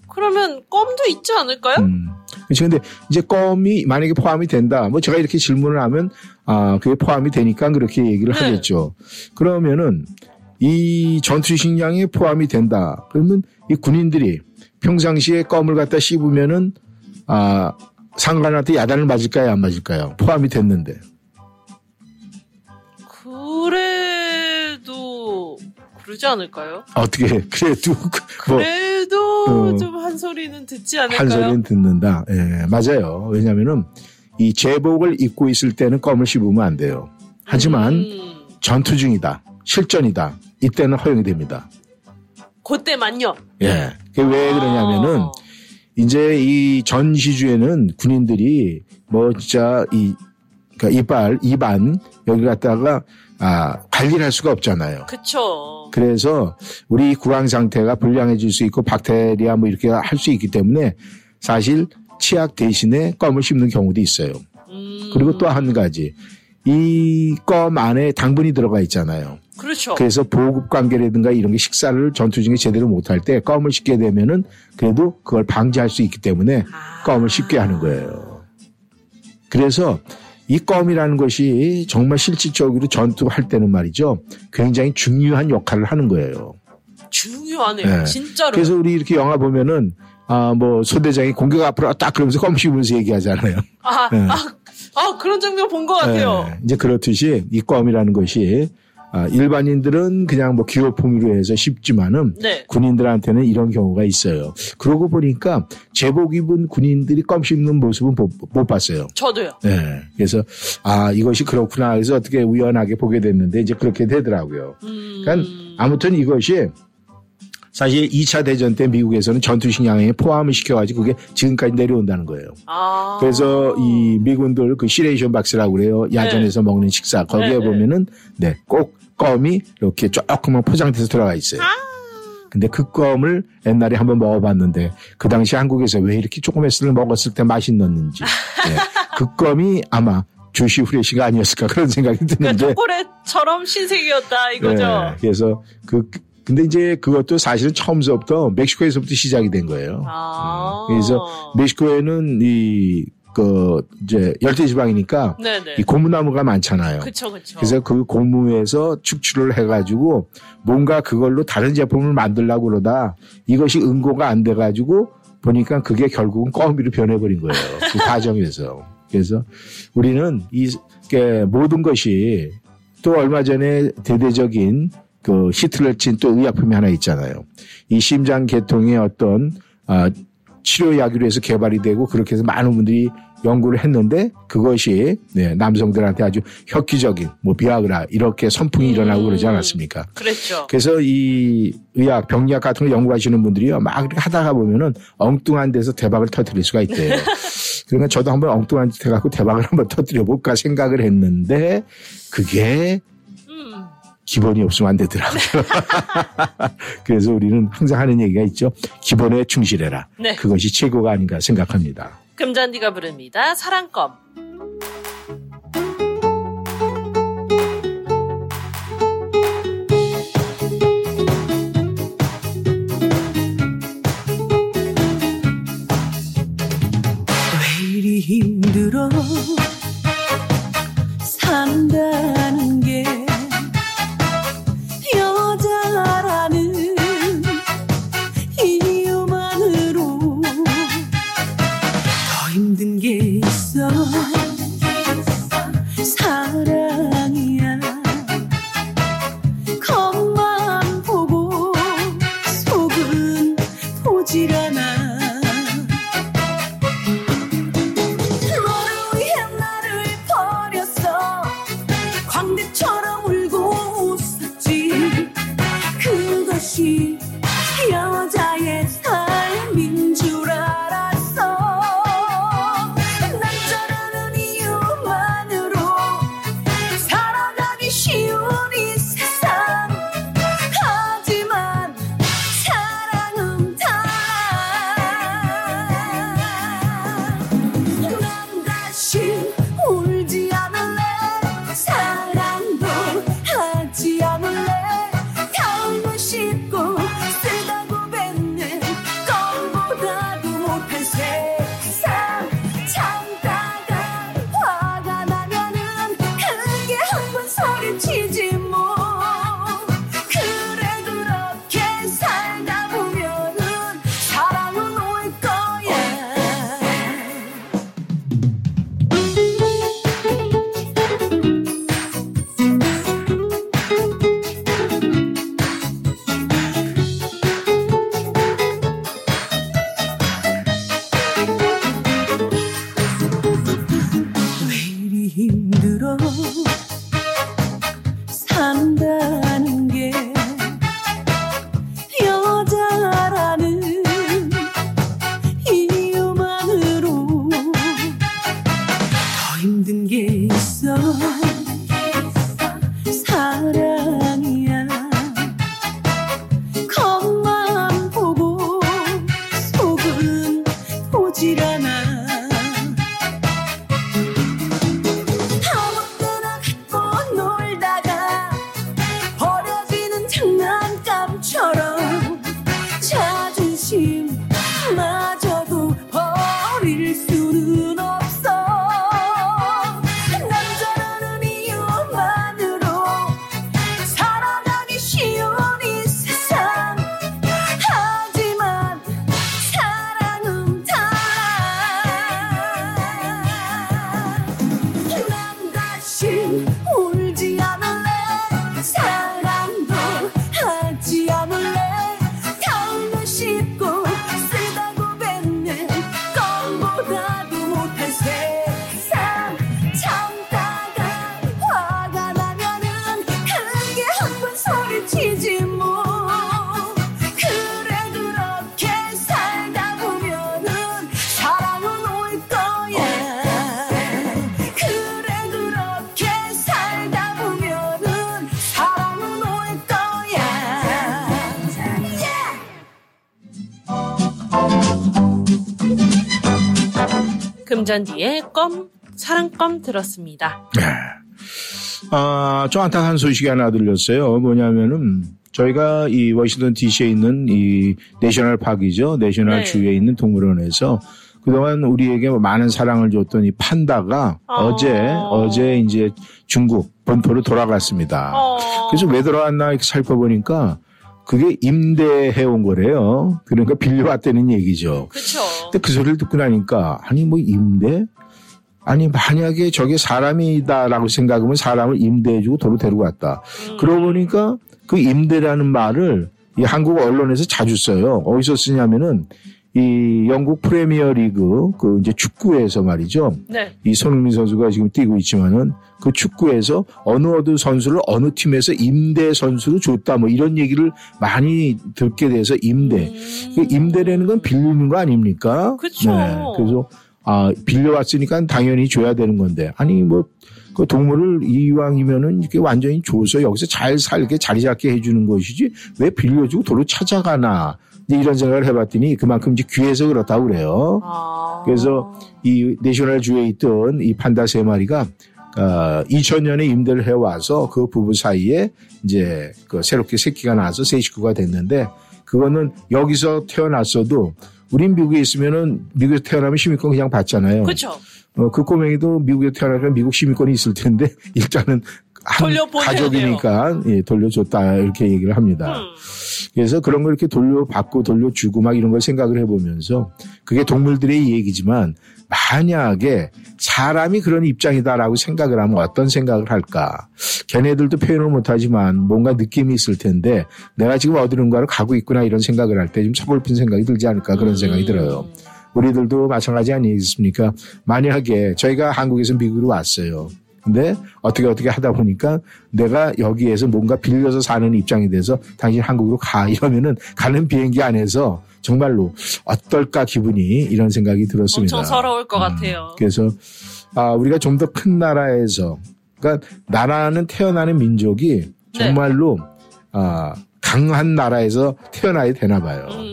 그러면 껌도 있지 않을까요? 음. 그치. 근데 이제 껌이 만약에 포함이 된다. 뭐 제가 이렇게 질문을 하면, 아, 그게 포함이 되니까 그렇게 얘기를 네. 하겠죠. 그러면은, 이 전투식량이 포함이 된다. 그러면 이 군인들이 평상시에 껌을 갖다 씹으면은, 아, 상관한테 야단을 맞을까요? 안 맞을까요? 포함이 됐는데. 그러지 않을까요? 어떻게 그래도 뭐, 그래도 어, 좀 한 소리는 듣지 않을까요? 한 소리는 듣는다. 예, 맞아요. 왜냐하면은 이 제복을 입고 있을 때는 껌을 씹으면 안 돼요. 하지만 음. 전투 중이다, 실전이다. 이때는 허용이 됩니다. 그때만요. 예. 그게 왜 그러냐면은 아. 이제 이 전시주에는 군인들이 뭐 진짜 이 그러니까 이빨, 입안 여기 갖다가 아, 관리를 할 수가 없잖아요. 그쵸. 그래서 우리 구강 상태가 불량해질 수 있고 박테리아 뭐 이렇게 할 수 있기 때문에 사실 치약 대신에 껌을 씹는 경우도 있어요. 음. 그리고 또 한 가지. 이 껌 안에 당분이 들어가 있잖아요. 그렇죠. 그래서 보급 관계라든가 이런 게 식사를 전투 중에 제대로 못할 때 껌을 씹게 되면은 그래도 그걸 방지할 수 있기 때문에 아. 껌을 씹게 하는 거예요. 그래서 이 껌이라는 것이 정말 실질적으로 전투할 때는 말이죠. 굉장히 중요한 역할을 하는 거예요. 중요하네요. 네. 진짜로. 그래서 우리 이렇게 영화 보면은, 아, 뭐, 소대장이 공격 앞으로 딱 그러면서 껌 씹으면서 얘기하잖아요. 아, 네. 아, 아, 그런 장면 본 것 같아요. 네. 이제 그렇듯이 이 껌이라는 것이 아, 일반인들은 그냥 뭐 기호품으로 해서 쉽지만은 네. 군인들한테는 이런 경우가 있어요. 그러고 보니까 제복 입은 군인들이 껌 씹는 모습은 보, 못 봤어요. 저도요. 네. 그래서 아 이것이 그렇구나. 그래서 어떻게 우연하게 보게 됐는데 이제 그렇게 되더라고요. 음... 그러니까 아무튼 이것이 사실 이 차 대전 때 미국에서는 전투식량에 포함을 시켜가지고 그게 지금까지 내려온다는 거예요. 아~ 그래서 이 미군들 그 시레이션 박스라고 그래요. 야전에서 네. 먹는 식사. 거기에 네, 보면은, 네, 꼭 껌이 이렇게 조금만 포장돼서 들어가 있어요. 아~ 근데 그 껌을 옛날에 한번 먹어봤는데 그 당시 한국에서 왜 이렇게 조그맣을 먹었을 때 맛있었는지. 네, 그 껌이 아마 주시 후레쉬가 아니었을까 그런 생각이 드는데. 그러니까 초콜릿처럼 신세계였다 이거죠. 네, 그래서 그, 근데 이제 그것도 사실은 처음서부터 멕시코에서부터 시작이 된 거예요. 아~ 음. 그래서 멕시코에는 이 그 이제 열대 지방이니까 이 고무나무가 많잖아요. 그쵸, 그쵸. 그래서 그 고무에서 축출을 해가지고 뭔가 그걸로 다른 제품을 만들려고 그러다 이것이 응고가 안 돼가지고 보니까 그게 결국은 껌으로 변해버린 거예요. 그 과정에서. 그래서 우리는 이 모든 것이 또 얼마 전에 대대적인 그 히틀러를 친 또 의약품이 하나 있잖아요. 이 심장 개통의 어떤 아, 치료약으로 해서 개발이 되고 그렇게 해서 많은 분들이 연구를 했는데 그것이 네, 남성들한테 아주 혁기적인 뭐 비아그라 이렇게 선풍이 음, 일어나고 그러지 않았습니까? 그렇죠. 그래서 이 의학 병리학 같은 걸 연구하시는 분들이요 막 이렇게 하다가 보면은 엉뚱한 데서 대박을 터뜨릴 수가 있대요. 그러니까 저도 한번 엉뚱한 데 가고 대박을 한번 터뜨려 볼까 생각을 했는데 그게 기본이 없으면 안 되더라고요. 그래서 우리는 항상 하는 얘기가 있죠. 기본에 충실해라. 네. 그것이 최고가 아닌가 생각합니다. 금잔디가 부릅니다. 사랑껌. 왜 이리 힘들어 산다는 게 여자라는 이유만으로 더 힘든 게 있어 사랑이야 겉만 보고 속은 보질 않아 여자의 삶인 줄 알았어. 남자라는 이유만으로 살아가기 쉬운 이 세상. 하지만 사랑은 다. 난 다시 울지 않을래. 사랑도 하지 않을래. 닮고 싶고. 금잔디의 껌, 사랑껌 들었습니다. 네. 아, 저 안타까운 소식이 하나 들렸어요. 뭐냐면은 저희가 이 워싱턴 디씨에 있는 이 내셔널 파크이죠. 내셔널 네. 주에 있는 동물원에서 그동안 우리에게 많은 사랑을 줬던 이 판다가 어... 어제, 어제 이제 중국 본토로 돌아갔습니다. 어... 그래서 왜 돌아왔나 이렇게 살펴보니까 그게 임대해온 거래요. 그러니까 빌려왔다는 얘기죠. 그렇죠. 근데 그 소리를 듣고 나니까 아니 뭐 임대? 아니 만약에 저게 사람이다라고 생각하면 사람을 임대해주고 도로 데리고 왔다. 음. 그러고 보니까 그 임대라는 말을 이 한국 언론에서 자주 써요. 어디서 쓰냐면은 이 영국 프리미어 리그 그 이제 축구에서 말이죠. 네. 이 손흥민 선수가 지금 뛰고 있지만은 그 축구에서 어느 어느 선수를 어느 팀에서 임대 선수로 줬다 뭐 이런 얘기를 많이 듣게 돼서 임대. 음. 그 임대라는 건 빌리는 거 아닙니까? 그렇죠. 네. 그래서 아 빌려왔으니까 당연히 줘야 되는 건데 아니 뭐 그 동물을 이왕이면은 이렇게 완전히 줘서 여기서 잘 살게 자리 잡게 해주는 것이지 왜 빌려주고 도로 찾아가나. 이런 생각을 해봤더니 그만큼 이제 귀해서 그렇다고 그래요. 아... 그래서 이 내셔널 주에 있던 이 판다 세 마리가 어, 이천 년에 임대를 해와서 그 부부 사이에 이제 그 새롭게 새끼가 나서 새 식구가 됐는데 그거는 여기서 태어났어도 우린 미국에 있으면은 미국에서 태어나면 시민권 그냥 받잖아요. 그렇죠. 어, 그 꼬맹이도 미국에 태어나면 미국 시민권이 있을 텐데 일단은 한 가족이니까 예, 돌려줬다 이렇게 얘기를 합니다. 음. 그래서 그런 걸 이렇게 돌려받고 돌려주고 막 이런 걸 생각을 해보면서 그게 동물들의 얘기지만 만약에 사람이 그런 입장이다라고 생각을 하면 어떤 생각을 할까. 걔네들도 표현을 못하지만 뭔가 느낌이 있을 텐데 내가 지금 어디론가로 가고 있구나 이런 생각을 할 때 좀 서글픈 생각이 들지 않을까 그런 생각이 음. 들어요. 우리들도 마찬가지 아니겠습니까? 만약에 저희가 한국에서 미국으로 왔어요. 근데 어떻게 어떻게 하다 보니까 내가 여기에서 뭔가 빌려서 사는 입장이 돼서 당신 한국으로 가 이러면은 가는 비행기 안에서 정말로 어떨까 기분이 이런 생각이 들었습니다. 엄청 서러울 것 음, 같아요. 그래서 아, 우리가 좀 더 큰 나라에서 그러니까 나라는 태어나는 민족이 정말로 네. 아, 강한 나라에서 태어나야 되나 봐요. 음.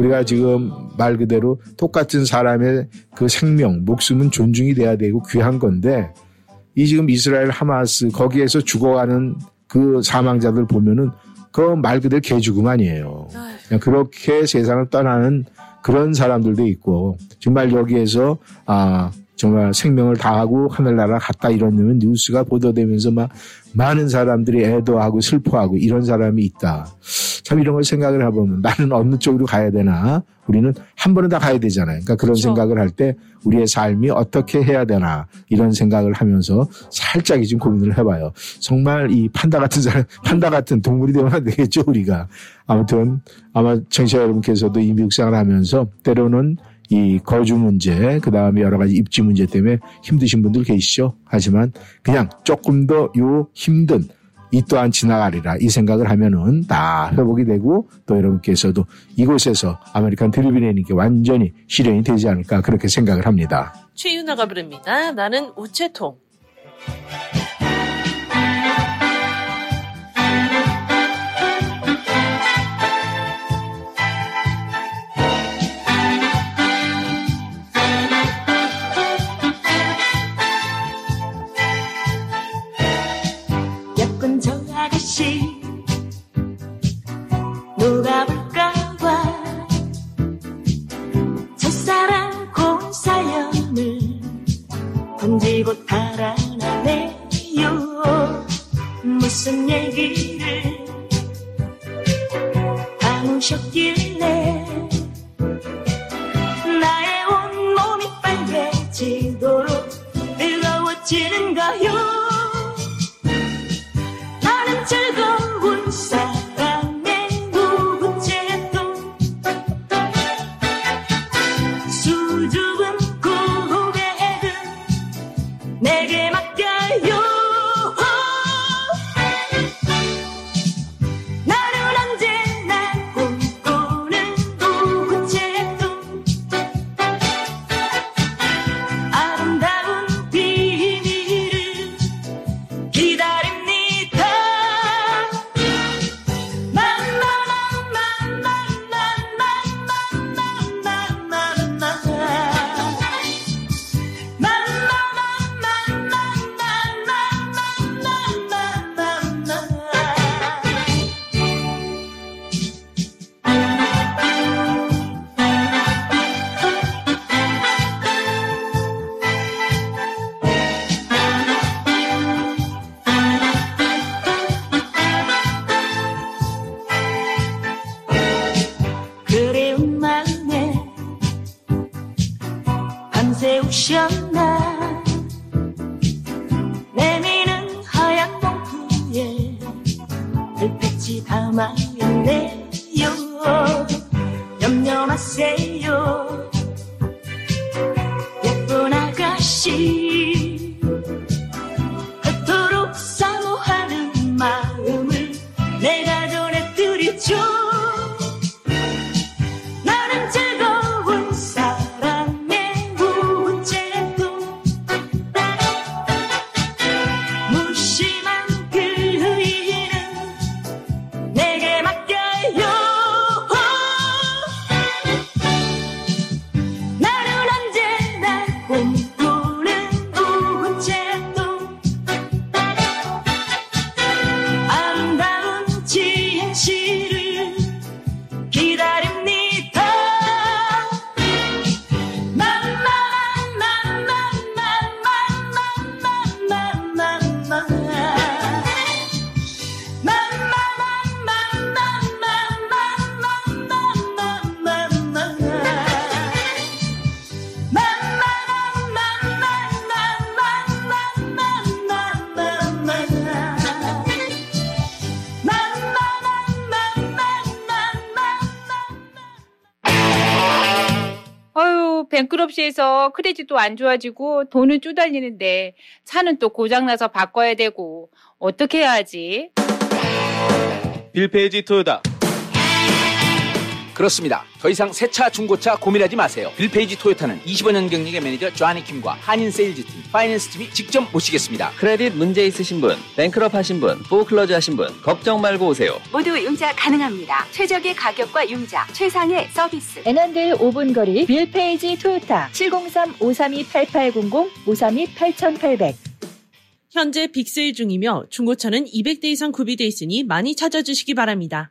우리가 지금 말 그대로 똑같은 사람의 그 생명, 목숨은 존중이 돼야 되고 귀한 건데 이 지금 이스라엘 하마스 거기에서 죽어가는 그 사망자들 보면은 그 말 그대로 개죽음만이에요. 그냥 그렇게 세상을 떠나는 그런 사람들도 있고 정말 여기에서 아 정말 생명을 다하고 하늘나라 갔다 이런 뉴스가 보도되면서 막 많은 사람들이 애도하고 슬퍼하고 이런 사람이 있다. 참 이런 걸 생각을 해보면 나는 어느 쪽으로 가야 되나. 우리는 한 번은 다 가야 되잖아요. 그러니까 그런 그렇죠. 생각을 할 때 우리의 삶이 어떻게 해야 되나 이런 생각을 하면서 살짝이 좀 고민을 해봐요. 정말 이 판다 같은 사람, 판다 같은 동물이 되면 안 되겠죠 우리가. 아무튼 아마 청취자 여러분께서도 이 미국생활을 하면서 때로는 이 거주 문제, 그 다음에 여러 가지 입지 문제 때문에 힘드신 분들 계시죠. 하지만 그냥 조금 더 요 힘든 이 또한 지나가리라 이 생각을 하면은 다 회복이 되고 또 여러분께서도 이곳에서 아메리칸 드리비네님께 완전히 실현이 되지 않을까 그렇게 생각을 합니다. 최윤아가 부릅니다. 나는 우체통. 누가 볼까봐 첫사랑 곤사연을 던지고 달아나네요. 무슨 얘기를 담으셨길래 나의 온몸이 빨개지도록 뜨거워지는 거요. 즐거운 사랑의 우체통 수줍은 고백은 내게 맡겨요. 나는 언제나 꿈꾸는 우체통 아름다운 비밀을 기다립니다. 뱅크럽시에서 크레딧도 안 좋아지고 돈은 쪼달리는데 차는 또 고장나서 바꿔야 되고 어떻게 해야 하지? 빌페이지 토요타. 그렇습니다. 더 이상 새차, 중고차 고민하지 마세요. 빌페이지 토요타는 이십오 년 경력의 매니저 조하니 킴과 한인 세일즈팀, 파이낸스팀이 직접 모시겠습니다. 크레딧 문제 있으신 분, 뱅크럽 하신 분, 포클러즈 하신 분 걱정 말고 오세요. 모두 융자 가능합니다. 최적의 가격과 융자, 최상의 서비스. 애난들 오 분 거리 빌페이지 토요타 칠공삼 오삼이 팔팔공공 오삼이 팔팔공공. 현재 빅세일 중이며 중고차는 이백 대 이상 구비돼 있으니 많이 찾아주시기 바랍니다.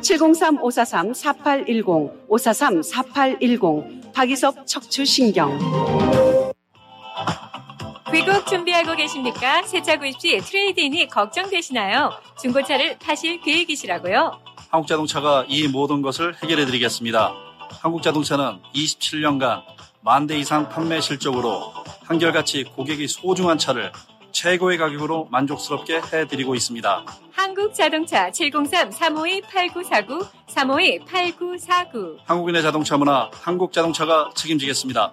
칠공삼 오사삼 사팔일공 오사삼 사팔일공 박이섭 척추신경. 귀국 준비하고 계십니까? 새차 구입 시 트레이드인이 걱정되시나요? 중고차를 타실 계획이시라고요? 한국자동차가 이 모든 것을 해결해드리겠습니다. 한국자동차는 이십칠 년간 만 대 이상 판매 실적으로 한결같이 고객이 소중한 차를 최고의 가격으로 만족스럽게 해드리고 있습니다. 한국자동차 칠공삼 삼오이 팔구사구 삼오이 팔구사구. 한국인의 자동차 문화, 한국자동차가 책임지겠습니다.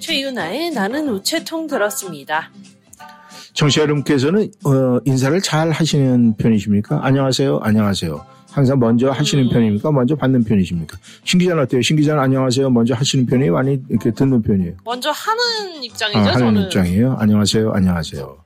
최유나의 나는 우체통 들었습니다. 청취자 여러분께서는 어, 인사를 잘 하시는 편이십니까? 안녕하세요. 안녕하세요. 항상 먼저 하시는 음. 편입니까? 먼저 받는 편이십니까? 신 기자는 어때요? 신 기자는 안녕하세요. 먼저 하시는 편이에요? 아니 이렇게 듣는 편이에요? 먼저 하는 입장이죠. 아, 하는 저는. 입장이에요. 안녕하세요. 안녕하세요.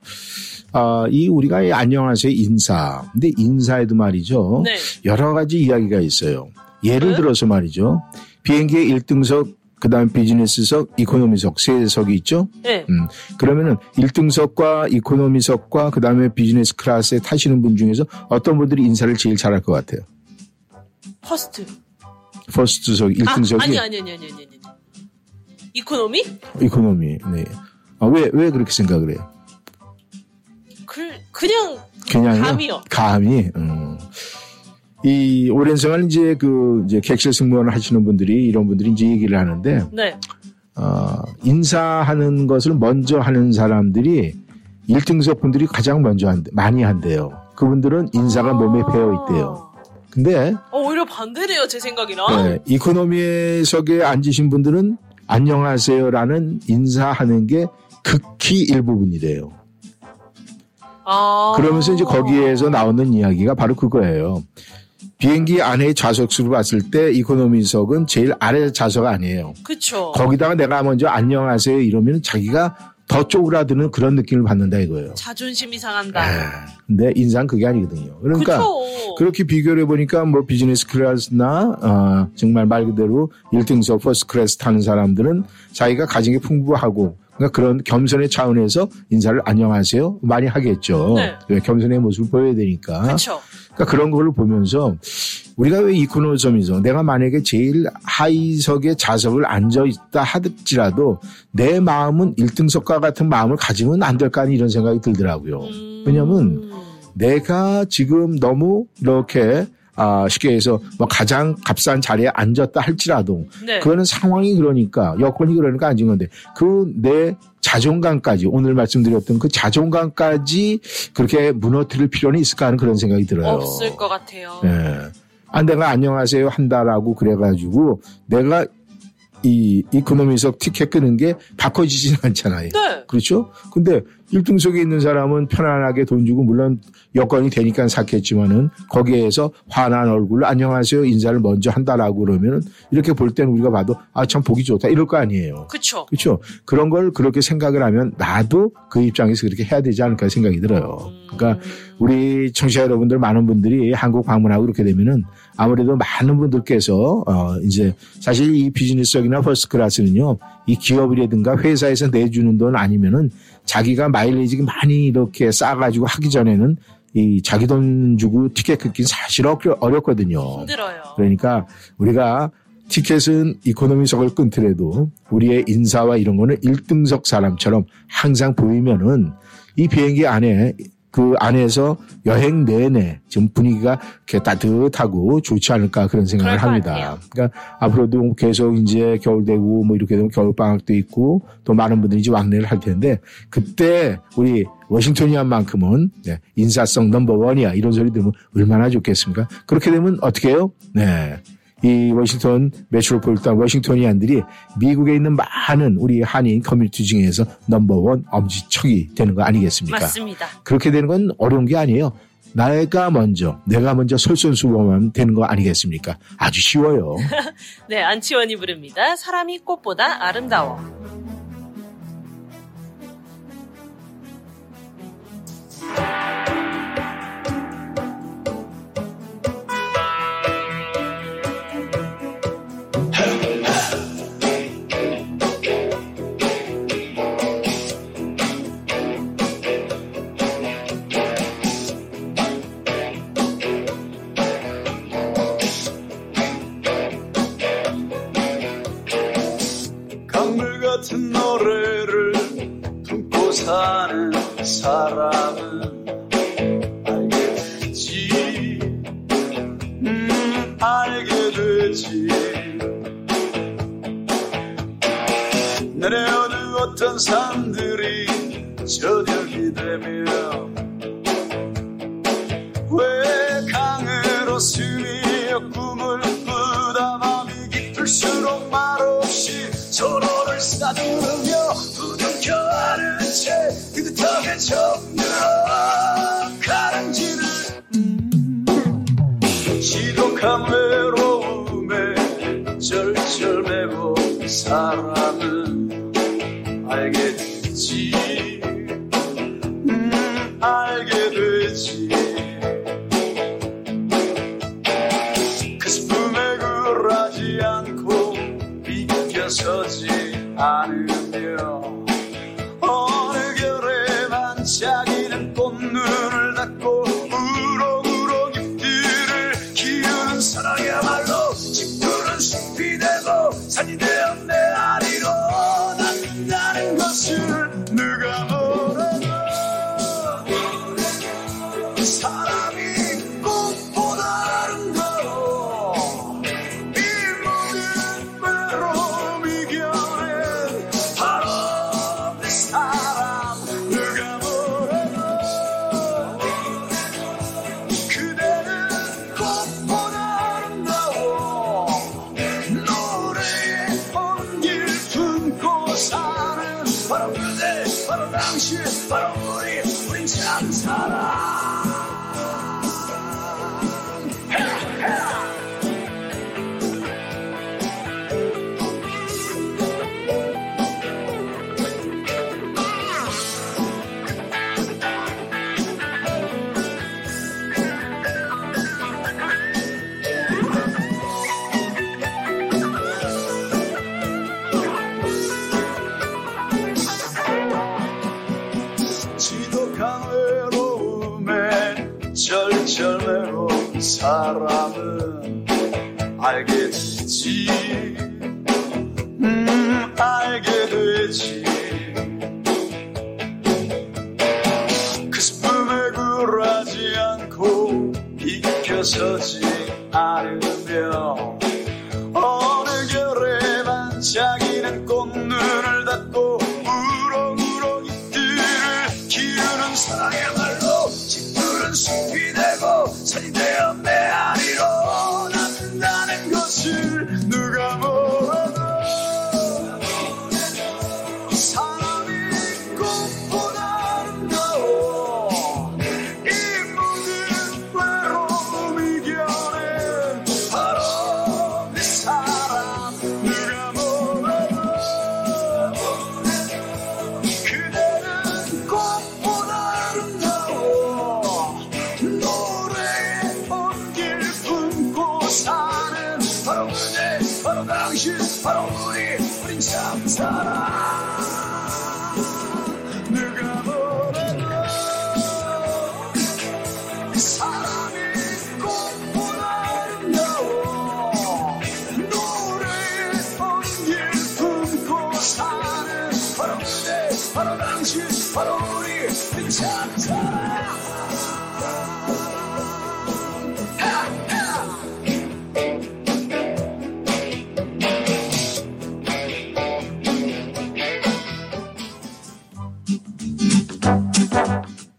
아, 이 우리가 이 안녕하세요 인사. 근데 인사에도 말이죠. 네. 여러 가지 이야기가 있어요. 예를 네? 들어서 말이죠. 비행기의 일 등석, 그 다음 비즈니스석, 이코노미석, 세 석이 있죠? 네. 음, 그러면은 일 등석과 이코노미석과 그 다음에 비즈니스 클래스에 타시는 분 중에서 어떤 분들이 인사를 제일 잘할 것 같아요? 퍼스트. 퍼스트석, 일 등석이. 아, 아니, 아니, 아니, 아니, 아니, 아니. 이코노미? 이코노미, 네. 아, 왜, 왜 그렇게 생각을 해요? 그, 그냥, 그냥. 감이요. 감이, 음. 이, 오랜 생활 이제 그, 이제 객실 승무원을 하시는 분들이 이런 분들이 이제 얘기를 하는데, 네. 어, 인사하는 것을 먼저 하는 사람들이 일 등석 분들이 가장 먼저 한대, 많이 한대요. 그분들은 인사가 아~ 몸에 배어 있대요. 근데, 어, 오히려 반대래요, 제 생각이랑. 네, 이코노미석에 앉으신 분들은 안녕하세요라는 인사하는 게 극히 일부분이래요. 아~ 그러면서 이제 거기에서 나오는 이야기가 바로 그거예요. 비행기 안에 좌석수를 봤을 때 이코노미석은 제일 아래 좌석 아니에요. 그렇죠. 거기다가 내가 먼저 안녕하세요 이러면 자기가 더 쪼그라드는 그런 느낌을 받는다 이거예요. 자존심이 상한다. 아, 근데 인상 그게 아니거든요. 그러니까 그쵸. 그렇게 비교를 해보니까 뭐 비즈니스 클래스나 어, 정말 말 그대로 일 등석 퍼스트 클래스 타는 사람들은 자기가 가진 게 풍부하고 그러니까 그런 겸손의 차원에서 인사를 안녕하세요 많이 하겠죠. 네. 겸손의 모습을 보여야 되니까. 그렇죠. 그러니까 그런 걸로 보면서 우리가 왜 이코노미석 내가 만약에 제일 하위석의 좌석을 앉아있다 하더라도 내 마음은 일 등석과 같은 마음을 가지면 안 될까 하는 이런 생각이 들더라고요. 음. 왜냐하면 내가 지금 너무 이렇게 아, 쉽게 해서 뭐 가장 값싼 자리에 앉았다 할지라도 네. 그거는 상황이 그러니까 여건이 그러니까 앉은 건데 그 내 자존감까지 오늘 말씀드렸던 그 자존감까지 그렇게 무너뜨릴 필요는 있을까 하는 그런 생각이 들어요. 없을 것 같아요. 네. 아, 내가 안녕하세요 한다라고 그래가지고 내가 이 이코노미석 티켓 끄는 게 바꿔지진 않잖아요. 네. 그렇죠? 근데 일 등석에 있는 사람은 편안하게 돈 주고 물론 여건이 되니까 샀겠지만은 거기에서 환한 얼굴로 안녕하세요 인사를 먼저 한다라고 그러면은 이렇게 볼 때는 우리가 봐도 아, 참 보기 좋다 이럴 거 아니에요. 그렇죠. 그렇죠. 그런 걸 그렇게 생각을 하면 나도 그 입장에서 그렇게 해야 되지 않을까 생각이 들어요. 그러니까 우리 청취자 여러분들 많은 분들이 한국 방문하고 그렇게 되면은 아무래도 많은 분들께서 어 이제 사실 이 비즈니스석이나 퍼스트클래스는요 이 기업이라든가 회사에서 내주는 돈 아니면은 자기가 마일리지 많이 이렇게 싸가지고 하기 전에는 이 자기 돈 주고 티켓 끊긴 사실 어렵거든요. 힘들어요. 그러니까 우리가 티켓은 이코노미석을 끊더라도 우리의 인사와 이런 거는 일 등석 사람처럼 항상 보이면은 이 비행기 안에 그 안에서 여행 내내 지금 분위기가 이렇게 따뜻하고 좋지 않을까 그런 생각을 합니다. 그러니까 앞으로도 계속 이제 겨울 되고 뭐 이렇게 되면 겨울 방학도 있고 또 많은 분들이 이제 왕래를 할 텐데 그때 우리 워싱턴이한 만큼은 네, 인사성 넘버원이야 이런 소리 들으면 얼마나 좋겠습니까? 그렇게 되면 어떻게 해요? 네. 이 워싱턴 메트로폴리탄 워싱턴이안들이 미국에 있는 많은 우리 한인 커뮤니티 중에서 넘버원 엄지척이 되는 거 아니겠습니까? 맞습니다. 그렇게 되는 건 어려운 게 아니에요. 내가 먼저 내가 먼저 솔선수범하면 되는 거 아니겠습니까? 아주 쉬워요. 네, 안치원이 부릅니다. 사람이 꽃보다 아름다워. 사람이 꽃보다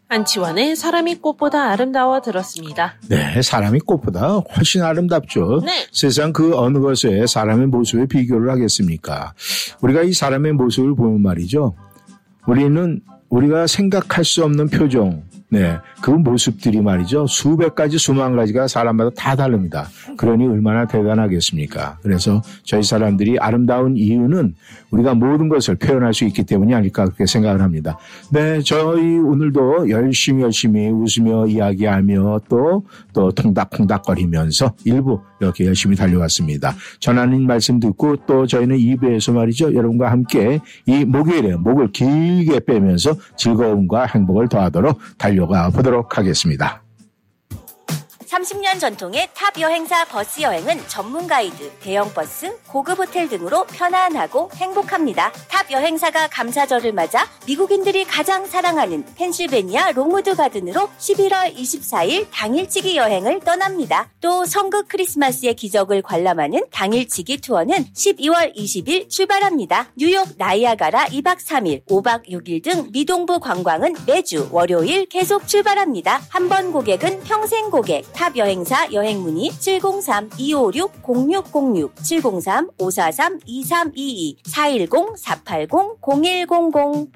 한치환의 사람이 꽃보다 아름다워 들었습니다. 네, 사람이 꽃보다 훨씬 아름답죠. 네. 세상 그 어느 것에 사람의 모습에 비교를 하겠습니까? 우리가 이 사람의 모습을 보면 말이죠. 우리는 우리가 생각할 수 없는 표정, 네, 그 모습들이 말이죠. 수백 가지, 수만 가지가 사람마다 다 다릅니다. 그러니 얼마나 대단하겠습니까? 그래서 저희 사람들이 아름다운 이유는 우리가 모든 것을 표현할 수 있기 때문이 아닐까 그렇게 생각을 합니다. 네, 저희 오늘도 열심히 열심히 웃으며 이야기하며 또, 또 통닥통닥거리면서 일부 이렇게 열심히 달려왔습니다. 전하는 말씀 듣고 또 저희는 이 부에서 말이죠. 여러분과 함께 이 목요일에 목을 길게 빼면서 즐거움과 행복을 더하도록 달려 보도록 하겠습니다. 삼십 년 전통의 탑 여행사 버스 여행은 전문 가이드, 대형 버스, 고급 호텔 등으로 편안하고 행복합니다. 탑 여행사가 감사절을 맞아 미국인들이 가장 사랑하는 펜실베니아 롱우드 가든으로 십일월 이십사일 당일치기 여행을 떠납니다. 또 성극 크리스마스의 기적을 관람하는 당일치기 투어는 십이월 이십일 출발합니다. 뉴욕 나이아가라 이박 삼일, 오박 육일 등 미동부 관광은 매주 월요일 계속 출발합니다. 한 번 고객은 평생 고객. 탑 여행사 여행 문의 칠공삼 이오육 공육공육, 칠공삼 오사삼 이삼이이, 사일공 사팔공 공일공공.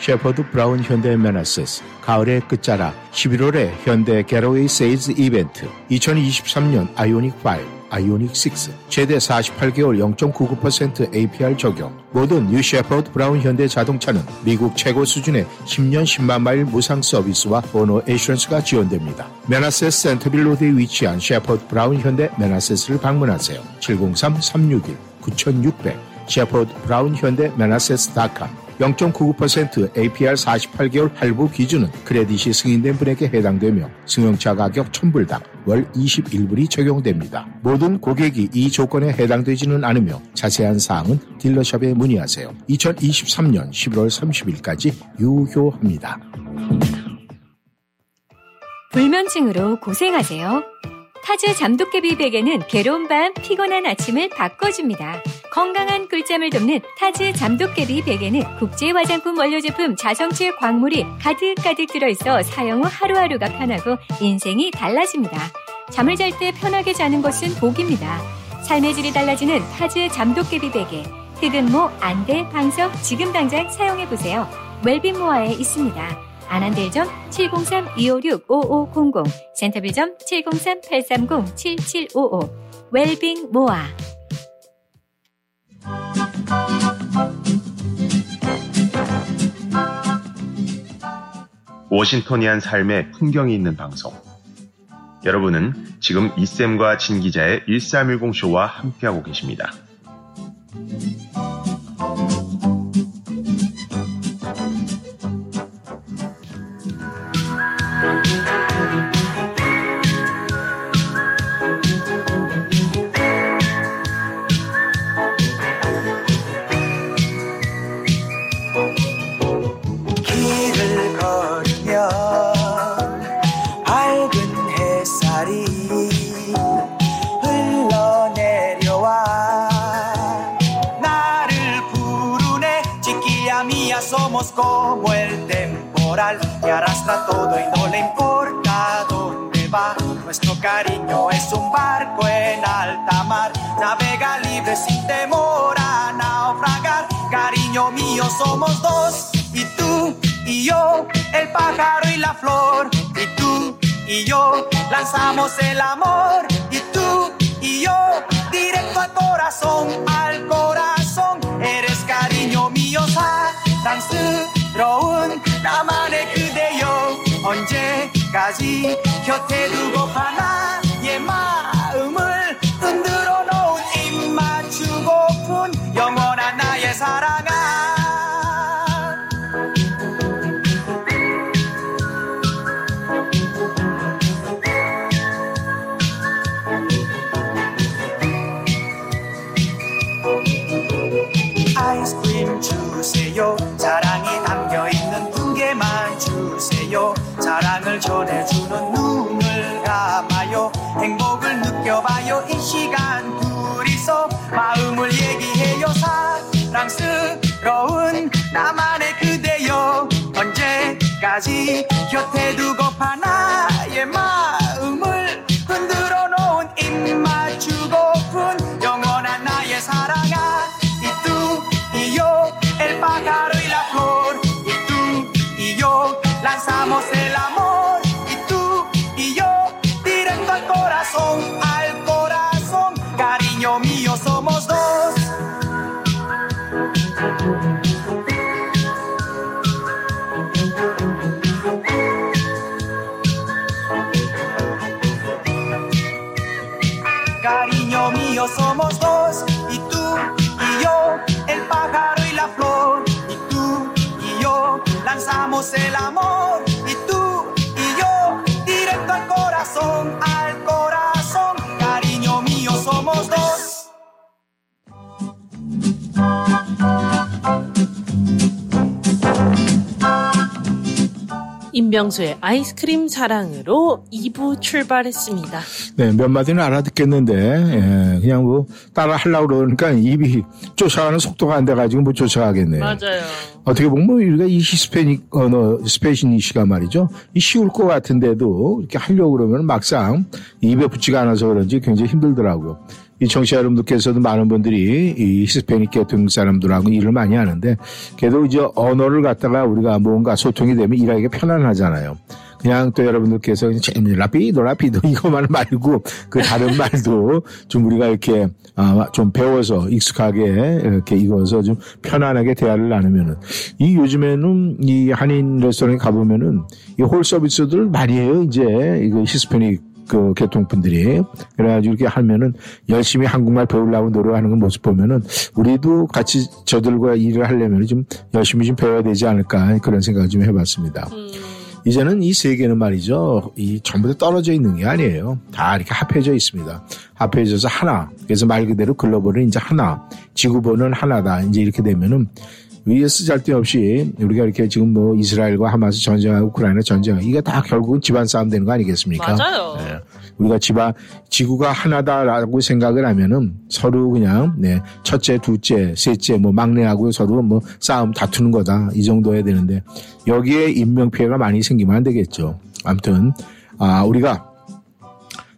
셰퍼드 브라운 현대 메나세스 가을의 끝자락 십일월에 현대 겟어웨이 세일즈 이벤트, 이천이십삼년 아이오닉 오, 아이오닉 육, 최대 사십팔 개월 영 점 구구 퍼센트 에이피알 적용. 모든 뉴 셰퍼드 브라운 현대 자동차는 미국 최고 수준의 십년 십만 마일 무상 서비스와 오너 에슈런스가 지원됩니다. 메나세스 센터빌 로드에 위치한 셰퍼드 브라운 현대 메나세스를 방문하세요. 칠공삼 삼육일 구천육백, 셰퍼드 브라운 현대 메나세스 닷컴. 영 점 구구 퍼센트 에이피알 사십팔 개월 할부 기준은 크레딧이 승인된 분에게 해당되며 승용차 가격 천 불당 월 이십일 불이 적용됩니다. 모든 고객이 이 조건에 해당되지는 않으며 자세한 사항은 딜러샵에 문의하세요. 이천이십삼년 십일월 삼십일까지 유효합니다. 불면증으로 고생하세요? 타즈 잠도깨비 베개는 괴로운 밤, 피곤한 아침을 바꿔줍니다. 건강한 꿀잠을 돕는 타즈 잠도깨비 베개는 국제 화장품 원료 제품 자성체 광물이 가득가득 들어있어 사용 후 하루하루가 편하고 인생이 달라집니다. 잠을 잘 때 편하게 자는 것은 복입니다. 삶의 질이 달라지는 타즈 잠도깨비 베개. 흑은모, 안대, 방석 지금 당장 사용해보세요. 웰빙모아에 있습니다. 안한대일점 칠공삼 이오육 오오공공, 센터빌점 칠공삼 팔삼공 칠칠오오, 웰빙모아. 워싱턴이한 삶의 풍경이 있는 방송. 여러분은 지금 이쌤과 진 기자의 일삼일공 쇼와 함께하고 계십니다. Como el temporal que arrastra todo y no le importa dónde va. Nuestro cariño es un barco en alta mar, navega libre sin temor a naufragar. Cariño mío, somos dos, y tú y yo, el pájaro y la flor. Y tú y yo, lanzamos el amor. Y tú y yo, directo al corazón, al corazón. Eres cariño mío, ¿sabes? 사랑스러운 나만의 그대여, 언제까지 곁에 두고 하나의 마음을 흔들어 놓은 입맞춤. 시간 둘이 서 마음을 얘기해요. 사랑스러운 나만의 그대여 언제까지 곁에 두고 하나의 마음을 흔들어 놓은 입 맞추고픈 영원한 나의 사랑아 이뚜이요 el pájaro y la flor 이뚜이요 lanzamos el amor 이뚜이요 tirando al corazón al corazón cariño mío somos dos somos dos y tú y yo el pájaro y la flor y tú y yo lanzamos el amor y tú y yo directo al corazón al corazón cariño mío somos dos 임병수의 아이스크림 사랑으로 이 부 출발했습니다. 네, 몇 마디는 알아듣겠는데, 예, 그냥 뭐, 따라 하려고 그러니까 입이 쫓아가는 속도가 안 돼가지고 뭐 쫓아가겠네요. 맞아요. 어떻게 보면 뭐, 우리가 이 히스패닉, 어, 너, 스페인이시가 말이죠. 이 쉬울 것 같은데도 이렇게 하려고 그러면 막상 입에 붙지가 않아서 그런지 굉장히 힘들더라고요. 이 청취자 여러분들께서도 많은 분들이 이 히스패닉 계통 사람들하고 일을 많이 하는데, 그래도 이제 언어를 갖다가 우리가 뭔가 소통이 되면 일하기가 편안하잖아요. 그냥 또 여러분들께서 그냥 라피도 라피도 이거만 말고 그 다른 말도 좀 우리가 이렇게 아, 좀 배워서 익숙하게 이렇게 익어서 좀 편안하게 대화를 나누면은 이 요즘에는 이 한인 레스토랑에 가보면은 이 홀 서비스들 많이 해요. 이제 이거 히스패닉 그 개통분들이 그래가지고 이렇게 하면은 열심히 한국말 배우려고 노력하는 그 모습 보면은 우리도 같이 저들과 일을 하려면 좀 열심히 좀 배워야 되지 않을까 그런 생각을 좀 해봤습니다. 음. 이제는 이 세계는 말이죠, 이 전부 다 떨어져 있는 게 아니에요. 다 이렇게 합해져 있습니다. 합해져서 하나. 그래서 말 그대로 글로벌은 이제 하나, 지구본은 하나다. 이제 이렇게 되면은. 위에 쓰잘데없이 우리가 이렇게 지금 뭐 이스라엘과 하마스 전쟁하고 우크라이나 전쟁 이게 다 결국은 집안 싸움 되는 거 아니겠습니까? 맞아요. 네. 우리가 집안 지구가 하나다라고 생각을 하면은 서로 그냥 네 첫째, 둘째, 셋째 뭐 막내하고 서로 뭐 싸움 다투는 거다 이 정도 해야 되는데 여기에 인명 피해가 많이 생기면 안 되겠죠. 아무튼 아 우리가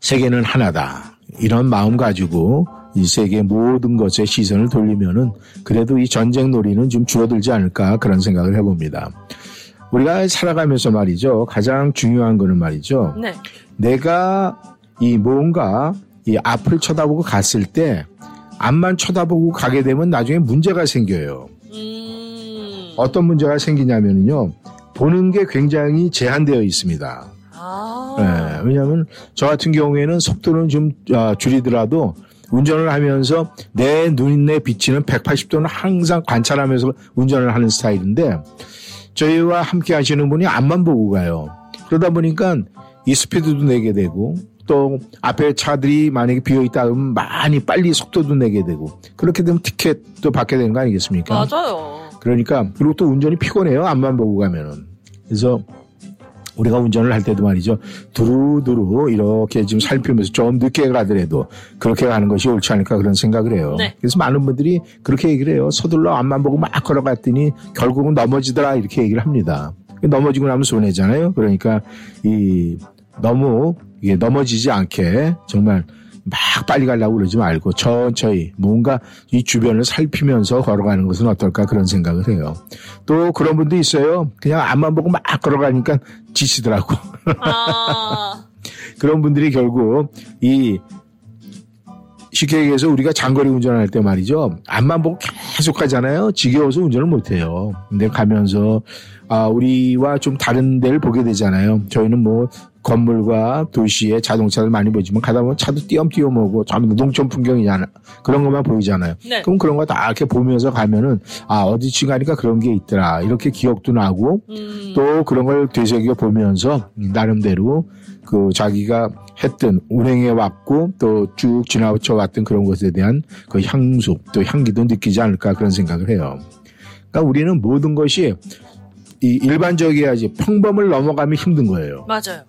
세계는 하나다 이런 마음 가지고. 이 세계 모든 것에 시선을 돌리면은 그래도 이 전쟁 놀이는 좀 줄어들지 않을까 그런 생각을 해봅니다. 우리가 살아가면서 말이죠. 가장 중요한 거는 말이죠. 네. 내가 이 뭔가 이 앞을 쳐다보고 갔을 때 앞만 쳐다보고 가게 되면 나중에 문제가 생겨요. 음. 어떤 문제가 생기냐면요. 보는 게 굉장히 제한되어 있습니다. 아. 네, 왜냐하면 저 같은 경우에는 속도는 좀 줄이더라도 운전을 하면서 내 눈에 비치는 백팔십 도는 항상 관찰하면서 운전을 하는 스타일인데 저희와 함께 하시는 분이 앞만 보고 가요. 그러다 보니까 이 스피드도 내게 되고 또 앞에 차들이 만약에 비어있다 하면 많이 빨리 속도도 내게 되고 그렇게 되면 티켓도 받게 되는 거 아니겠습니까? 맞아요. 그러니까 그리고 또 운전이 피곤해요. 앞만 보고 가면은. 그래서 우리가 운전을 할 때도 말이죠. 두루두루 이렇게 지금 살피면서 좀 늦게 가더라도 그렇게 가는 것이 옳지 않을까 그런 생각을 해요. 네. 그래서 많은 분들이 그렇게 얘기를 해요. 서둘러 앞만 보고 막 걸어갔더니 결국은 넘어지더라 이렇게 얘기를 합니다. 넘어지고 나면 손해잖아요. 그러니까 이 너무 이게 넘어지지 않게 정말 막 빨리 가려고 그러지 말고 천천히 뭔가 이 주변을 살피면서 걸어가는 것은 어떨까 그런 생각을 해요. 또 그런 분도 있어요. 그냥 앞만 보고 막 걸어가니까 지치더라고. 아... 그런 분들이 결국 이 쉽게 얘기해서 우리가 장거리 운전할 때 말이죠. 앞만 보고 계속 가잖아요. 지겨워서 운전을 못해요. 근데 가면서 아 우리와 좀 다른 데를 보게 되잖아요. 저희는 뭐 건물과 도시에 자동차를 많이 보지만 가다 보면 차도 띄엄띄엄 오고 전부 농촌 풍경이잖아. 그런 것만 보이잖아요. 네. 그럼 그런 거 다 이렇게 보면서 가면은 아 어디쯤 가니까 그런 게 있더라. 이렇게 기억도 나고 음. 또 그런 걸 되새겨 보면서 나름대로 그 자기가 했던 운행해 왔고 또 쭉 지나쳐 왔던 그런 것에 대한 그 향수 또 향기도 느끼지 않을까 그런 생각을 해요. 그러니까 우리는 모든 것이 이 일반적이어야지 평범을 넘어가면 힘든 거예요. 맞아요.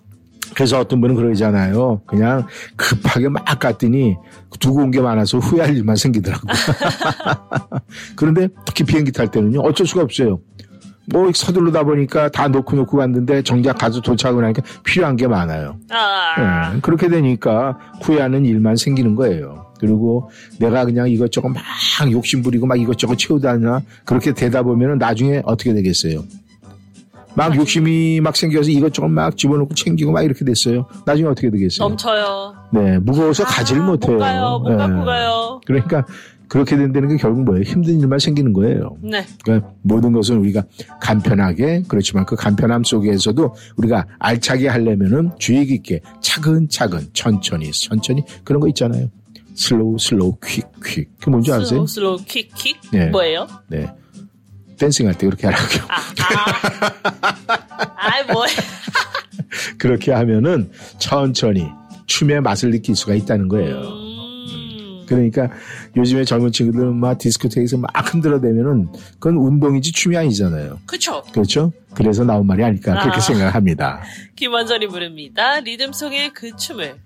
그래서 어떤 분은 그러잖아요. 그냥 급하게 막 갔더니 두고 온 게 많아서 후회할 일만 생기더라고요. 그런데 특히 비행기 탈 때는요. 어쩔 수가 없어요. 뭐 서둘러다 보니까 다 놓고 놓고 갔는데 정작 가서 도착을 하니까 필요한 게 많아요. 아~ 네, 그렇게 되니까 후회하는 일만 생기는 거예요. 그리고 내가 그냥 이것저것 막 욕심부리고 막 이것저것 채우다나 그렇게 되다 보면 나중에 어떻게 되겠어요? 막 욕심이 막 생겨서 이것저것 막 집어넣고 챙기고 막 이렇게 됐어요. 나중에 어떻게 되겠어요? 넘쳐요. 네, 무거워서 아, 가지를 못해요. 못 가요. 못 갖고 네. 가요. 그러니까 그렇게 된다는 게 결국 뭐예요? 힘든 일만 생기는 거예요. 네. 그러니까 모든 것은 우리가 간편하게, 그렇지만 그 간편함 속에서도 우리가 알차게 하려면은 주의 깊게 차근차근 천천히 천천히 그런 거 있잖아요. 슬로우 슬로우 퀵 퀵. 그게 뭔지 슬로우, 아세요? 슬로우 슬로우 퀵 퀵. 네. 뭐예요? 네. 댄싱할 때 그렇게 하라고요. 아, 아. 아이 뭐야. 그렇게 하면은 천천히 춤의 맛을 느낄 수가 있다는 거예요. 음. 그러니까 요즘에 젊은 친구들은 막 디스코테이크에서 막 흔들어대면은 그건 운동이지 춤이 아니잖아요. 그렇죠. 그렇죠. 그래서 나온 말이 아닐까 아. 그렇게 생각합니다. 김원전이 부릅니다. 리듬 속의 그 춤을.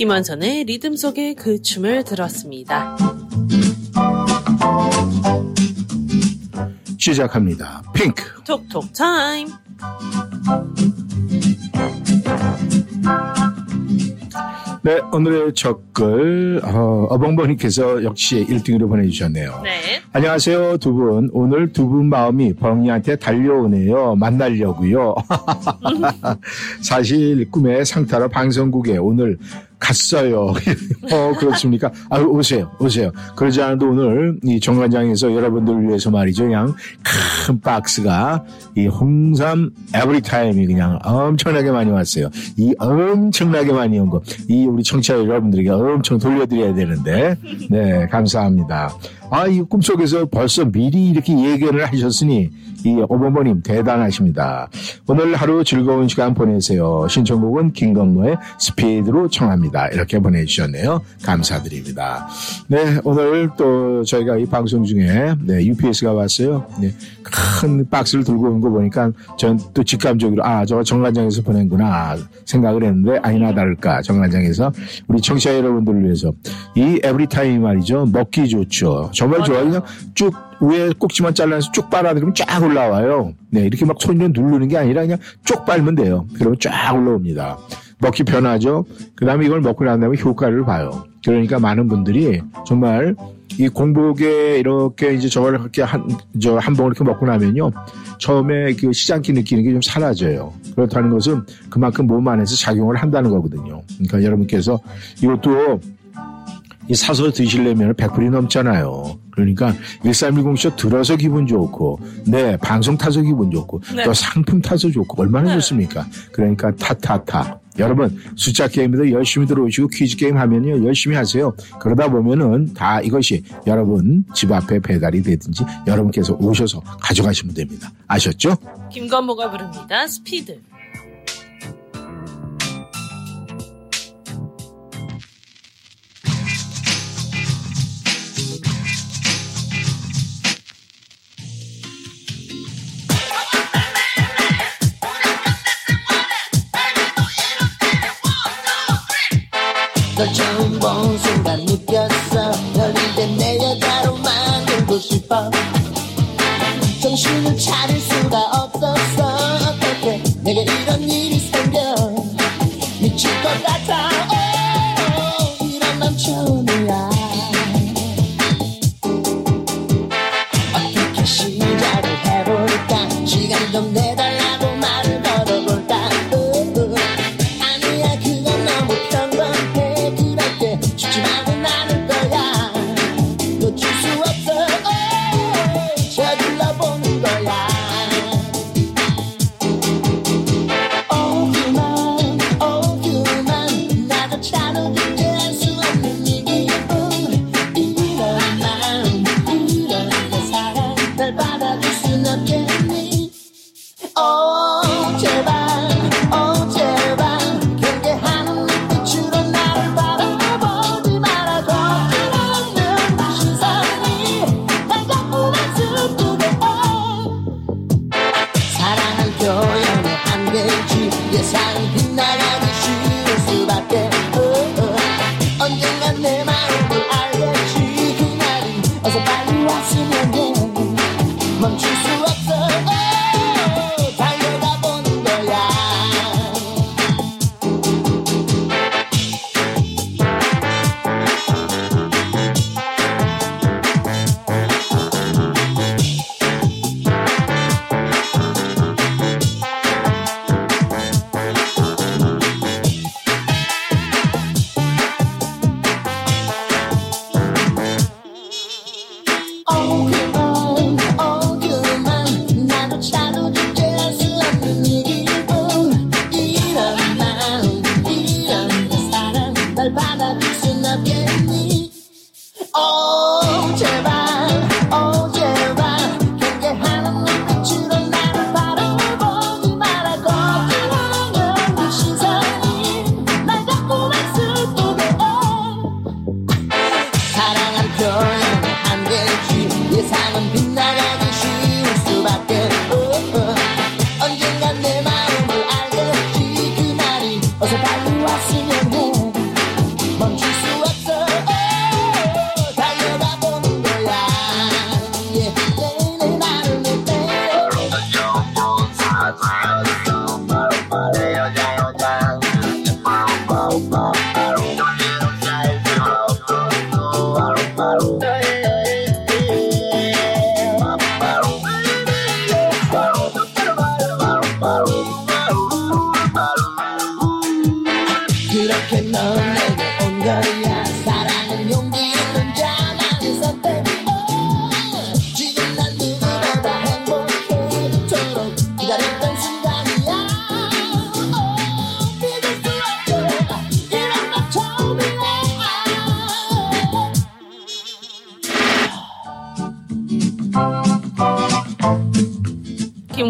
듣기만 전에 리듬 속에 그 춤을 들었습니다. 시작합니다. 핑크 톡톡 타임. 네, 오늘의 첫 글, 어, 어벙벙님께서 역시 일 등으로 보내주셨네요. 네. 안녕하세요, 두 분. 오늘 두 분 마음이 벙이한테 달려오네요. 만나려고요. 사실 꿈에 상타로 방송국에 오늘 갔어요. 어, 그렇습니까? 아, 오세요, 오세요. 그러지 않아도 오늘 이 정관장에서 여러분들을 위해서 말이죠. 그냥 큰 박스가 이 홍삼 에브리타임이 그냥 엄청나게 많이 왔어요. 이 엄청나게 많이 온 거. 이 우리 청취자 여러분들에게 엄청 돌려드려야 되는데. 네, 감사합니다. 아, 이 꿈속에서 벌써 미리 이렇게 얘기를 하셨으니 이 오버버님 대단하십니다. 오늘 하루 즐거운 시간 보내세요. 신청곡은 김건모의 스피드로 청합니다. 이렇게 보내주셨네요. 감사드립니다. 네, 오늘 또 저희가 이 방송 중에 네, 유피에스가 왔어요. 네, 큰 박스를 들고 온 거 보니까 전 또 직감적으로 아, 저거 정관장에서 보낸구나 생각을 했는데 아니나 다를까 정관장에서 우리 청취자 여러분들을 위해서 이 에브리타임 말이죠. 먹기 좋죠. 정말 좋아요. 그냥 쭉 위에 꼭지만 잘라서 쭉 빨아들이면 쫙 올라와요. 네, 이렇게 막 손으로 누르는 게 아니라 그냥 쭉 빨면 돼요. 그러면 쫙 올라옵니다. 먹기 편하죠. 그 다음에 이걸 먹고 난 다음에 효과를 봐요. 그러니까 많은 분들이 정말 이 공복에 이렇게 이제 저걸 이렇게 한, 저 한 봉을 이렇게 먹고 나면요. 처음에 그 시장기 느끼는 게 좀 사라져요. 그렇다는 것은 그만큼 몸 안에서 작용을 한다는 거거든요. 그러니까 여러분께서 이것도 이 사서 드시려면 백 불이 넘잖아요. 그러니까 일삼일공 쇼 들어서 기분 좋고, 네, 방송 타서 기분 좋고, 네. 또 상품 타서 좋고, 얼마나 네. 좋습니까? 그러니까 타타타. 여러분, 숫자 게임에도 열심히 들어오시고, 퀴즈 게임 하면요, 열심히 하세요. 그러다 보면은 다 이것이 여러분 집 앞에 배달이 되든지 여러분께서 오셔서 가져가시면 됩니다. 아셨죠? 김건모가 부릅니다. 스피드. 널 처음 본 순간 느꼈어. 널 이제 내 여자로 만들고 싶어. 정신을 차릴 수가 없었어. 어떻게 내게 이런 일이 생겨. 미칠 것 같아. 오, 이런 남편이야. 어떻게 시작을 해볼까. 시간 좀 내달라고 말을 걸어볼까. Oh, you man, oh, you man.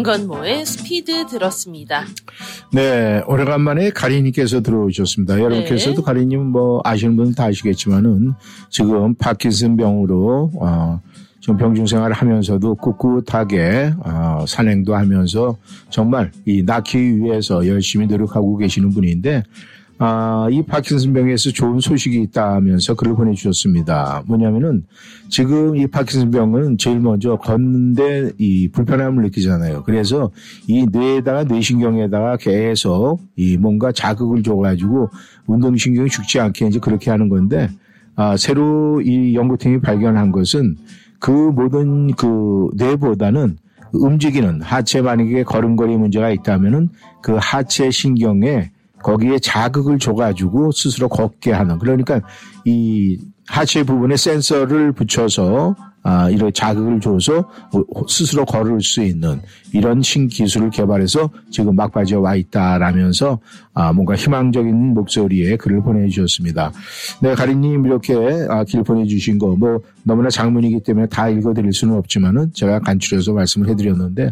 강건모의 스피드 들었습니다. 네, 오래간만에 가리님께서 들어오셨습니다. 네. 여러분께서도 가리님 뭐 아시는 분은 다 아시겠지만은 지금 파킨슨 병으로 어, 지금 병중 생활을 하면서도 꿋꿋하게 어, 산행도 하면서 정말 이 낳기 위해서 열심히 노력하고 계시는 분인데 아, 이 파킨슨 병에서 좋은 소식이 있다면서 글을 보내주셨습니다. 뭐냐면은 지금 이 파킨슨 병은 제일 먼저 걷는데 이 불편함을 느끼잖아요. 그래서 이 뇌에다가 뇌신경에다가 계속 이 뭔가 자극을 줘가지고 운동신경이 죽지 않게 이제 그렇게 하는 건데 아, 새로 이 연구팀이 발견한 것은 그 모든 그 뇌보다는 움직이는 하체 만약에 걸음걸이 문제가 있다면은 그 하체 신경에 거기에 자극을 줘가지고 스스로 걷게 하는, 그러니까 이 하체 부분에 센서를 붙여서 아, 이런 자극을 줘서 스스로 걸을 수 있는 이런 신기술을 개발해서 지금 막바지에 와 있다라면서 아, 뭔가 희망적인 목소리에 글을 보내주셨습니다. 네, 가리님 이렇게 아, 길 보내주신 거 뭐 너무나 장문이기 때문에 다 읽어드릴 수는 없지만은 제가 간추려서 말씀을 해드렸는데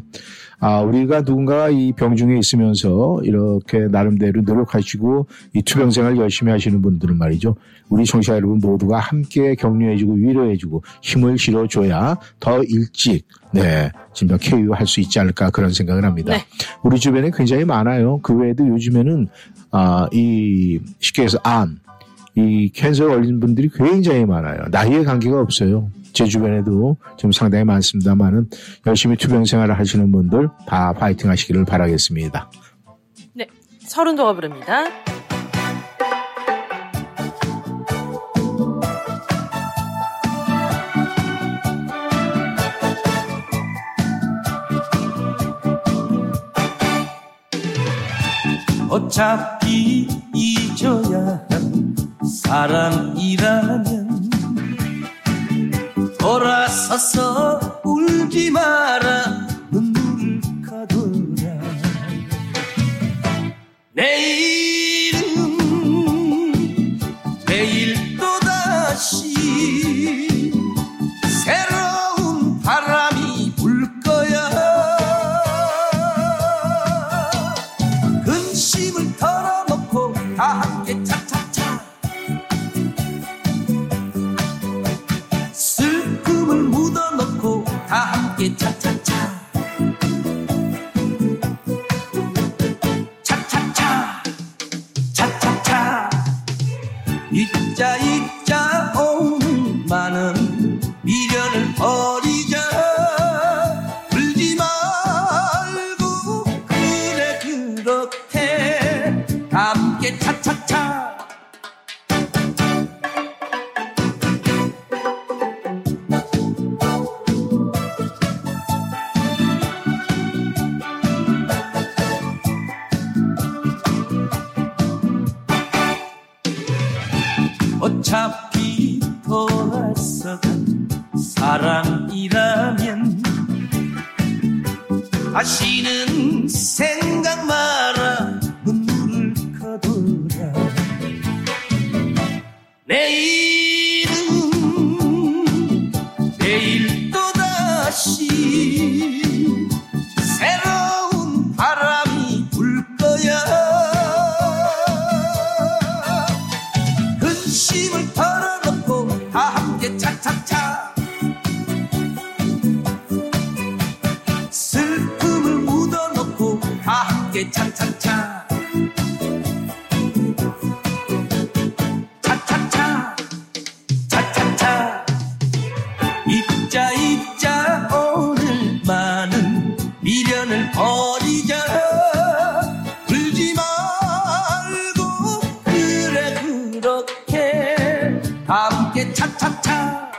아, 우리가 누군가 이 병중에 있으면서 이렇게 나름대로 노력하시고 이 투병생활 열심히 하시는 분들은 말이죠. 우리 청취자 여러분 모두가 함께 격려해주고 위로해주고 힘을 실어줘야 더 일찍, 네, 진짜 쾌유할 수 있지 않을까 그런 생각을 합니다. 네. 우리 주변에 굉장히 많아요. 그 외에도 요즘에는, 아, 이, 쉽게 해서 암, 이 캔서에 걸린 분들이 굉장히 많아요. 나이에 관계가 없어요. 제 주변에도 좀 상당히 많습니다만은 열심히 투병 생활을 하시는 분들 다 파이팅 하시기를 바라겠습니다. 네, 서른도가 부릅니다. 어차피 잊어야 한 사랑이라면 돌아서서 울지 마라 눈물을 가둬라 내일은 내일 또다시 새로운 바람이 불 거야 근심을 털어놓고 다 함께 차차차 다 함께 차차차 차차차 차차차 잊자 잊자 오는 많은 미련을 버리자 울지 말고 그래 그렇게 다 함께 차차차 어차피 돌아서간 사랑이라면 다시는 생각 마라 눈물을 거둬라 내일은 내일 또다시 새로운 바람이 불 거야 힘을 털어놓고 다 함께 차차차 슬픔을 묻어놓고 다 함께 차차차 차차차 차차차 잊자 잊자 오늘 많은 미련을 버리자 차차차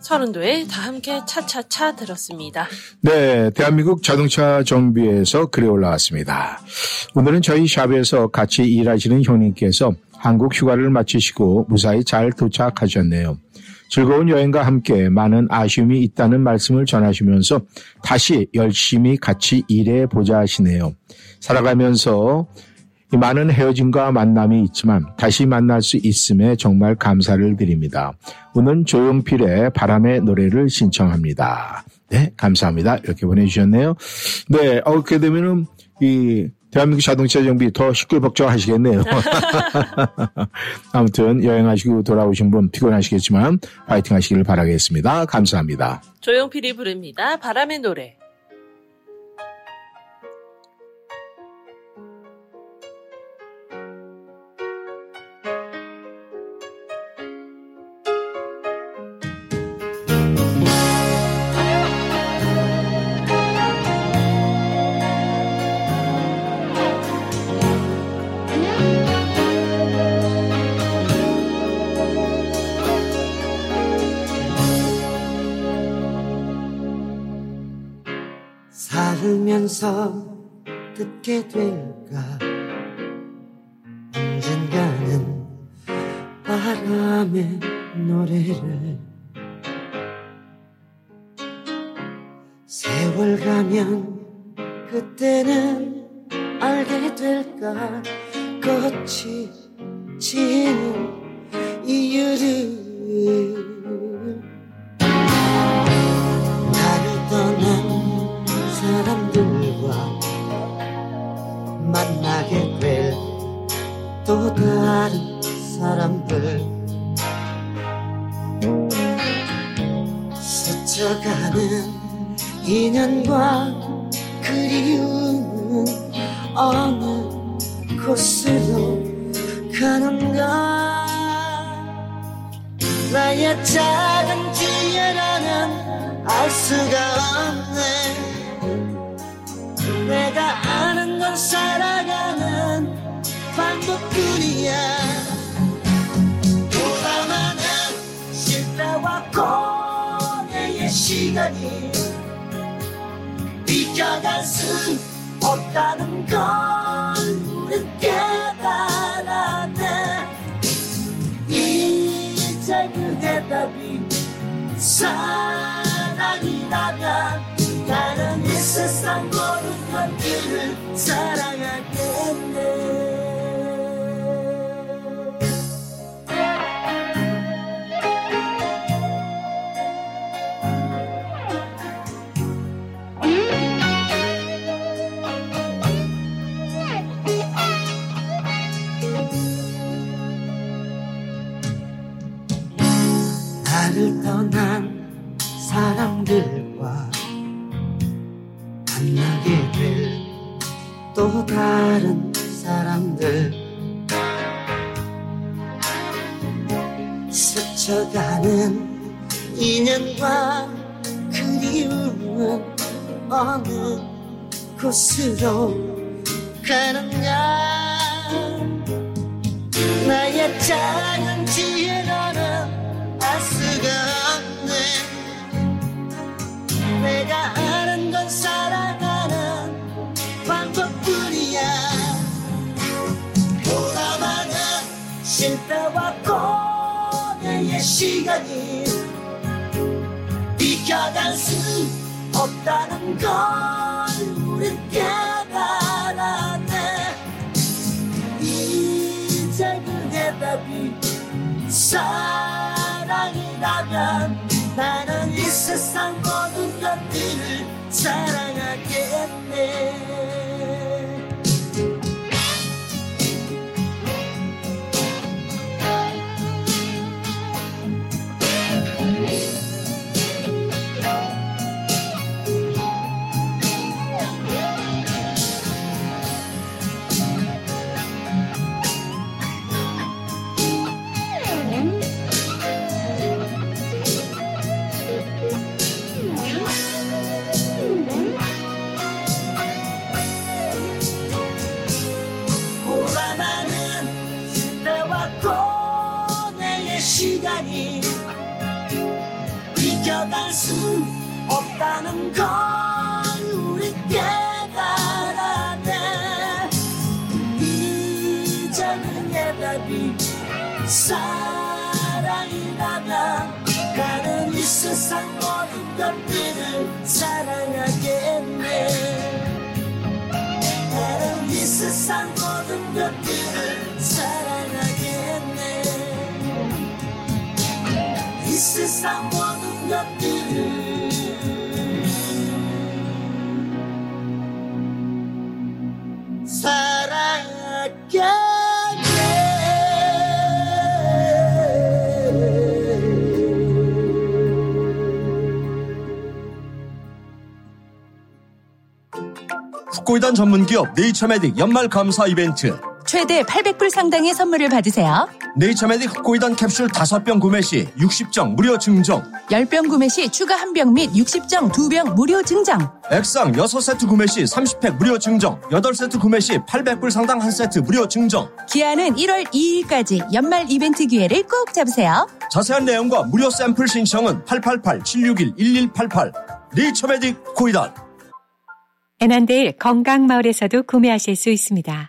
서른도에 다 함께 차차차 들었습니다. 네, 대한민국 자동차 정비에서 글이 올라왔습니다. 오늘은 저희 샵에서 같이 일하시는 형님께서 한국 휴가를 마치시고 무사히 잘 도착하셨네요. 즐거운 여행과 함께 많은 아쉬움이 있다는 말씀을 전하시면서 다시 열심히 같이 일해보자 하시네요. 살아가면서 이 많은 헤어짐과 만남이 있지만 다시 만날 수 있음에 정말 감사를 드립니다. 오늘 조용필의 바람의 노래를 신청합니다. 네, 감사합니다. 이렇게 보내주셨네요. 네, 어, 그렇게 되면은 이 대한민국 자동차 정비 더 시끌벅적하시겠네요. 아무튼 여행하시고 돌아오신 분 피곤하시겠지만 파이팅 하시길 바라겠습니다. 감사합니다. 조용필이 부릅니다. 바람의 노래. 듣게 될까 언젠가는 바람의 노래를 세월 가면 그때는 알게 될까 꽃이 지는 이유를 나를 떠난 사람들과 만나게 될 또 다른 사람들 스쳐가는 인연과 그리움은 어느 곳으로 가는가 나의 작은 지연 하나는 알 수가 없네 내가 아는 건 살아가는 방법뿐이야 돌아가는 실패와 고뇌의 시간이 비껴간 순 없다는 걸 우린 깨달았네 이제 그 대답이 사랑이라면 나는 이 세상 모든 것들을 사랑하겠네 나를 떠난 사람들과 만나게 될 또 다른 사람들 스쳐가는 인연과 그리움은 어느 곳으로 가느냐 나의 작은 지혜라는 알 수가 없네 내가 아는 건 살아가는 방법뿐이야 돌아가는 실패와 고뇌의 시간이 비켜갈 수 없다는 걸 우린 깨달았네 이제 그 대답이 사랑이라면 나는 이 세상 모든 것들을 사랑하겠네 비켜갈 수 없다는 걸 우리 깨달았네 이제는 대답이 사랑이라면 나는 이 세상 모든 것들을 사랑하겠네 이 세상 모든 것들을 사랑하게 했네. 이 세상 모든 것들을. 국고이단 전문기업 네이처메딕 연말감사 이벤트 최대 팔백 불 상당의 선물을 받으세요. 네이처메딕 국고이단 캡슐 다섯 병 구매 시 육십 정 무료 증정, 십 병 구매 시 추가 일 병 및 육십 정 이 병 무료 증정, 액상 육 세트 구매 시 삼십 팩 무료 증정, 팔 세트 구매 시 팔백 불 상당 일 세트 무료 증정. 기한은 일월 이일까지 연말 이벤트 기회를 꼭 잡으세요. 자세한 내용과 무료 샘플 신청은 팔팔팔 칠육일 일일팔팔 네이처메딕 국고이단. 애난데일 건강마을에서도 구매하실 수 있습니다.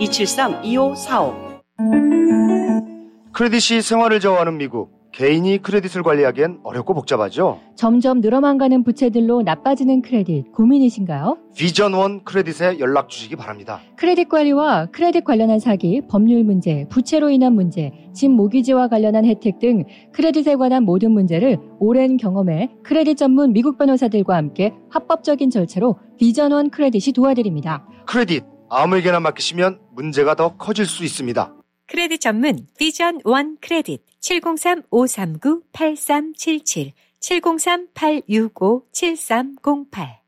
이칠삼 이오사오. 크레딧이 생활을 저어하는 미국. 개인이 크레딧을 관리하기엔 어렵고 복잡하죠? 점점 늘어만 가는 부채들로 나빠지는 크레딧 고민이신가요? 비전원 크레딧에 연락 주시기 바랍니다. 크레딧 관리와 크레딧 관련한 사기, 법률 문제, 부채로 인한 문제, 집 모기지와 관련한 혜택 등 크레딧에 관한 모든 문제를 오랜 경험에 크레딧 전문 미국 변호사들과 함께 합법적인 절차로 비전원 크레딧이 도와드립니다. 크레딧 아무에게나 맡기시면 문제가 더 커질 수 있습니다. 크레딧 전문 비전 원 크레딧 칠공삼 오삼구 팔삼칠칠 칠공삼 팔육오 칠삼공팔.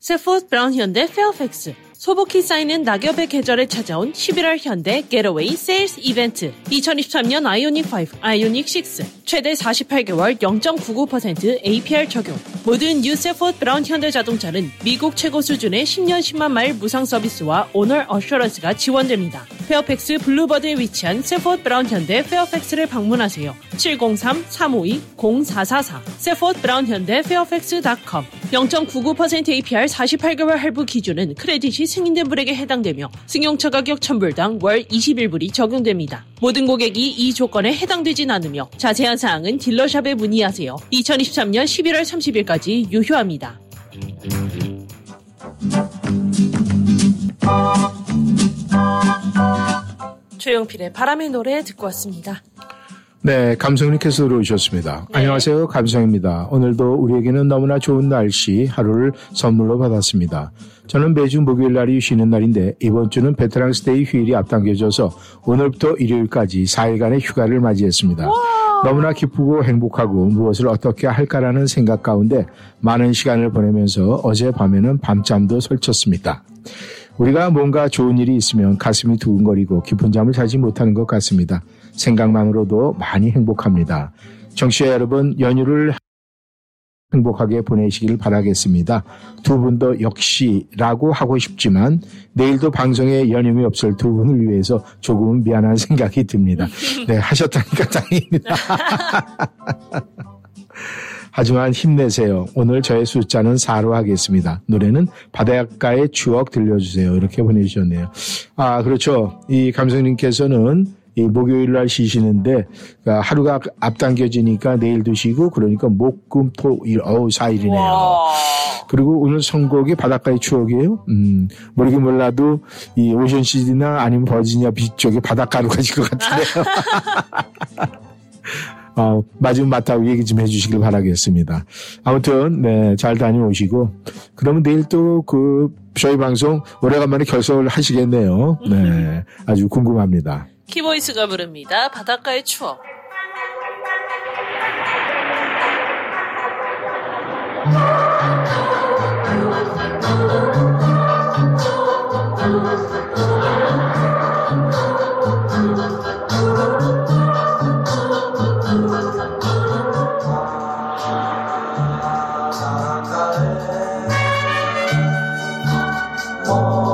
셰퍼드 브라운 현대 페어팩스. 소복히 쌓이는 낙엽의 계절에 찾아온 십일월 현대 겟어웨이 세일스 이벤트. 이천이십삼 년 아이오닉 오, 아이오닉 육 최대 사십팔 개월 영 점 구구 퍼센트 에이피알 적용. 모든 뉴 셰퍼드 브라운 현대 자동차는 미국 최고 수준의 십 년 십만 마일 무상 서비스와 오너 어셔런스가 지원됩니다. 페어팩스 블루버드에 위치한 셰퍼드 브라운 현대 페어팩스를 방문하세요. 칠공삼 삼오이 공사사사 셰퍼드 브라운 현대 페어팩스 닷컴. 영 점 구구 퍼센트 에이피알 사십팔 개월 할부 기준은 크레딧이 승인된 분에게 해당되며 승용차 가격 천 불당 월 이십일 불이 적용됩니다. 모든 고객이 이 조건에 해당되진 않으며 자세한 사항은 딜러샵에 문의하세요. 이천이십삼 년 십일월 삼십일까지 유효합니다. 조용필의 바람의 노래 듣고 왔습니다. 네, 감성님께서 들어오셨습니다. 네. 안녕하세요, 감성입니다. 오늘도 우리에게는 너무나 좋은 날씨 하루를 선물로 받았습니다. 저는 매주 목요일 날이 쉬는 날인데 이번 주는 베테랑스데이 휴일이 앞당겨져서 오늘부터 일요일까지 사 일간의 휴가를 맞이했습니다. 너무나 기쁘고 행복하고 무엇을 어떻게 할까라는 생각 가운데 많은 시간을 보내면서 어제 밤에는 밤잠도 설쳤습니다. 우리가 뭔가 좋은 일이 있으면 가슴이 두근거리고 깊은 잠을 자지 못하는 것 같습니다. 생각만으로도 많이 행복합니다. 청취자 여러분, 연휴를 행복하게 보내시길 바라겠습니다. 두 분도 역시라고 하고 싶지만 내일도 방송에 연임이 없을 두 분을 위해서 조금은 미안한 생각이 듭니다. 네, 하셨다니까 다행입니다. 하지만 힘내세요. 오늘 저의 숫자는 사로 하겠습니다. 노래는 바닷가의 추억 들려주세요. 이렇게 보내주셨네요. 아, 그렇죠. 이 감성님께서는 이 목요일 날 쉬시는데 하루가 앞당겨지니까 내일도 쉬고 그러니까 목, 금, 토, 일, 어우 사 일이네요. 그리고 오늘 선곡이 바닷가의 추억이에요. 음, 모르긴 몰라도 이 오션시티나 아니면 버지니아 비 쪽에 바닷가로 가실 것 같은데요. 어, 마지막 맞다고 얘기 좀 해주시길 바라겠습니다. 아무튼, 네, 잘 다녀오시고. 그러면 내일 또 그, 저희 방송 오래간만에 결석을 하시겠네요. 네. 아주 궁금합니다. 키보이스가 부릅니다. 바닷가의 추억. Oh.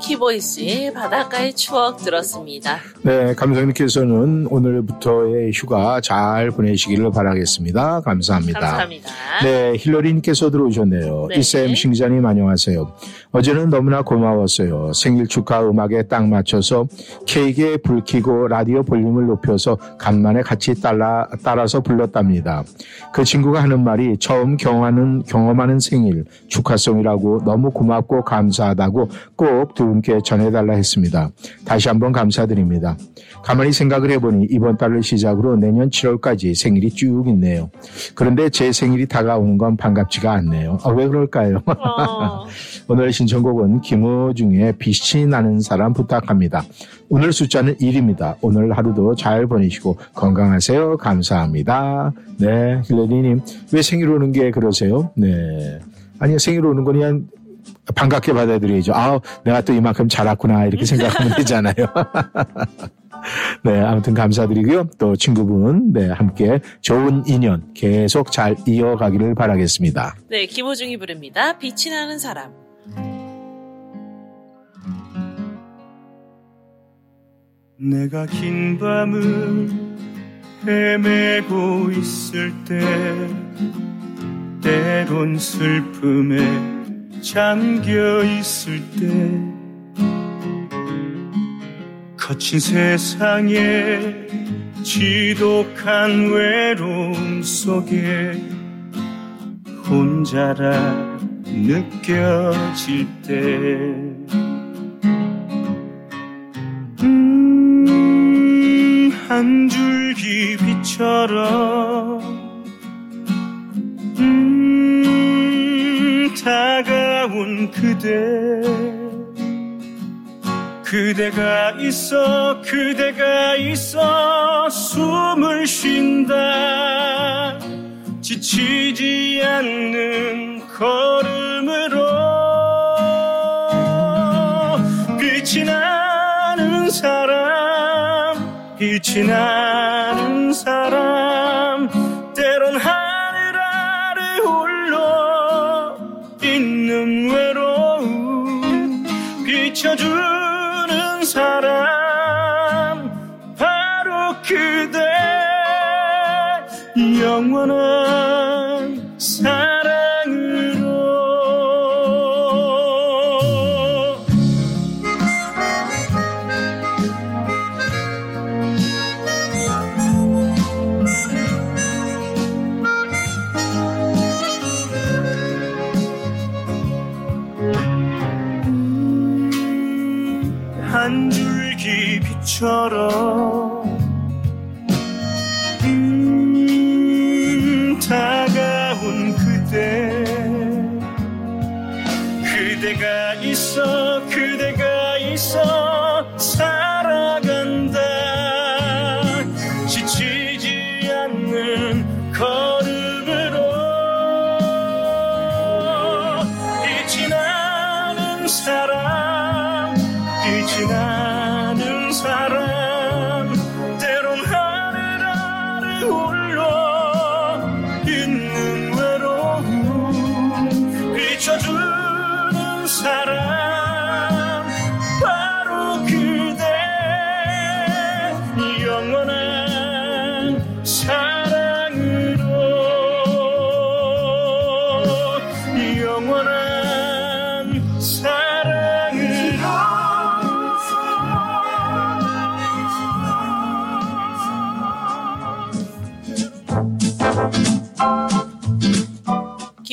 키보이스의 바닷가의 추억 들었습니다. 네, 감독님께서는 오늘부터의 휴가 잘 보내시기를 바라겠습니다. 감사합니다. 감사합니다. 네, 힐러리님께서 들어오셨네요. 네. 이쌤, 싱자님 안녕하세요. 어제는 너무나 고마웠어요. 생일 축하 음악에 딱 맞춰서 케이크에 불 켜고 라디오 볼륨을 높여서 간만에 같이 따라, 따라서 불렀답니다. 그 친구가 하는 말이 처음 경험하는, 경험하는 생일 축하송이라고 너무 고맙고 감사하다고 꼭 두 분께 전해달라 했습니다. 다시 한번 감사드립니다. 가만히 생각을 해보니 이번 달을 시작으로 내년 칠월까지 생일이 쭉 있네요. 그런데 제 생일이 다가오는 건 반갑지가 않네요. 아, 왜 그럴까요? 어. 오늘 신청곡은 김호중의 빛이 나는 사람 부탁합니다. 오늘 숫자는 일입니다. 오늘 하루도 잘 보내시고 건강하세요. 감사합니다. 네, 힐러리님. 왜 생일 오는 게 그러세요? 네. 아니, 생일 오는 건 그냥 반갑게 받아들여야죠. 아, 내가 또 이만큼 자랐구나 이렇게 생각하면 되잖아요. 네, 아무튼 감사드리고요. 또 친구분, 네, 함께 좋은 인연 계속 잘 이어가기를 바라겠습니다. 네, 김호중이 부릅니다. 빛이 나는 사람. 내가 긴 밤을 헤매고 있을 때 때론 슬픔에 잠겨 있을 때 거친 세상에 지독한 외로움 속에 혼자라 느껴질 때 음, 한 줄기 빛처럼 음, 다가 그대 그대가 있어 그대가 있어 숨을 쉰다 지치지 않는 걸음으로 빛이 나는 사람 빛이 나는 사람 때론 하늘 아래 홀로 있는 외로움 비춰주는 사람 바로 그대 영원한 사랑으로 한 줄기 빛처럼 음, 다가온 그대 그대가 있어 그대가 있어 살아간다 지치지 않는 걸음으로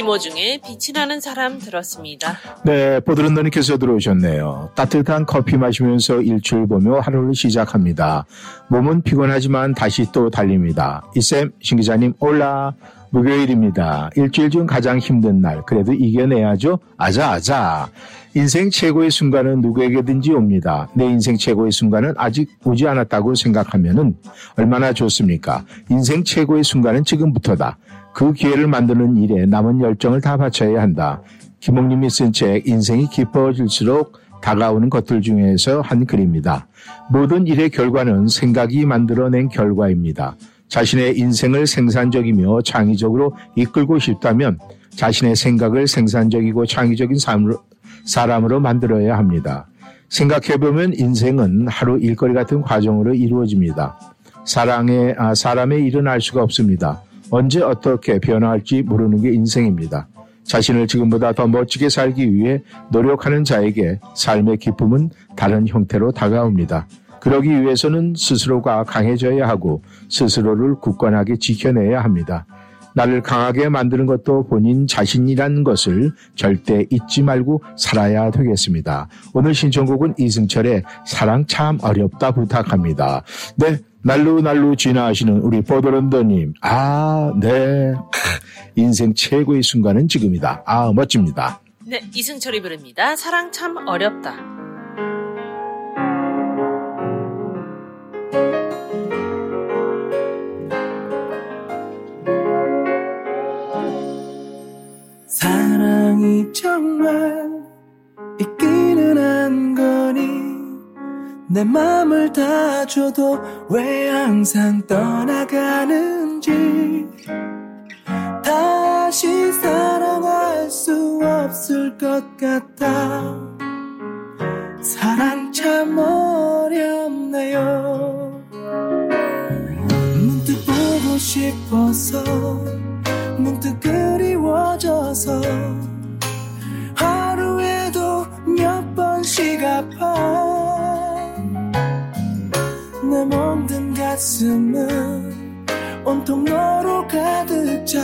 이모 중에 빛이 나는 사람 들었습니다. 네, 보드런더님께서 들어오셨네요. 따뜻한 커피 마시면서 일출 보며 하루를 시작합니다. 몸은 피곤하지만 다시 또 달립니다. 이쌤, 신기자님 올라. 목요일입니다. 일주일 중 가장 힘든 날. 그래도 이겨내야죠. 아자아자. 인생 최고의 순간은 누구에게든지 옵니다. 내 인생 최고의 순간은 아직 오지 않았다고 생각하면은 얼마나 좋습니까? 인생 최고의 순간은 지금부터다. 그 기회를 만드는 일에 남은 열정을 다 바쳐야 한다. 김옥님이 쓴 책 인생이 깊어질수록 다가오는 것들 중에서 한 글입니다. 모든 일의 결과는 생각이 만들어낸 결과입니다. 자신의 인생을 생산적이며 창의적으로 이끌고 싶다면 자신의 생각을 생산적이고 창의적인 삶으로, 사람으로 만들어야 합니다. 생각해보면 인생은 하루 일거리 같은 과정으로 이루어집니다. 사랑에, 아, 사람의 일은 알 수가 없습니다. 언제 어떻게 변화할지 모르는 게 인생입니다. 자신을 지금보다 더 멋지게 살기 위해 노력하는 자에게 삶의 기쁨은 다른 형태로 다가옵니다. 그러기 위해서는 스스로가 강해져야 하고 스스로를 굳건하게 지켜내야 합니다. 나를 강하게 만드는 것도 본인 자신이라는 것을 절대 잊지 말고 살아야 되겠습니다. 오늘 신청곡은 이승철의 사랑 참 어렵다 부탁합니다. 네, 날로 날로 진화하시는 우리 보드런더님. 아, 네. 인생 최고의 순간은 지금이다. 아, 멋집니다. 네, 이승철이 부릅니다. 사랑 참 어렵다. 사랑이 정말 있기는 한 거니 내 맘을 다 줘도 왜 항상 떠나가는지 다시 사랑할 수 없을 것 같아 사랑 참 어렵네요 문득 보고 싶어서 문득 그리워져서 하루에도 몇 번씩 아파 내 멍든 가슴은 온통 너로 가득 차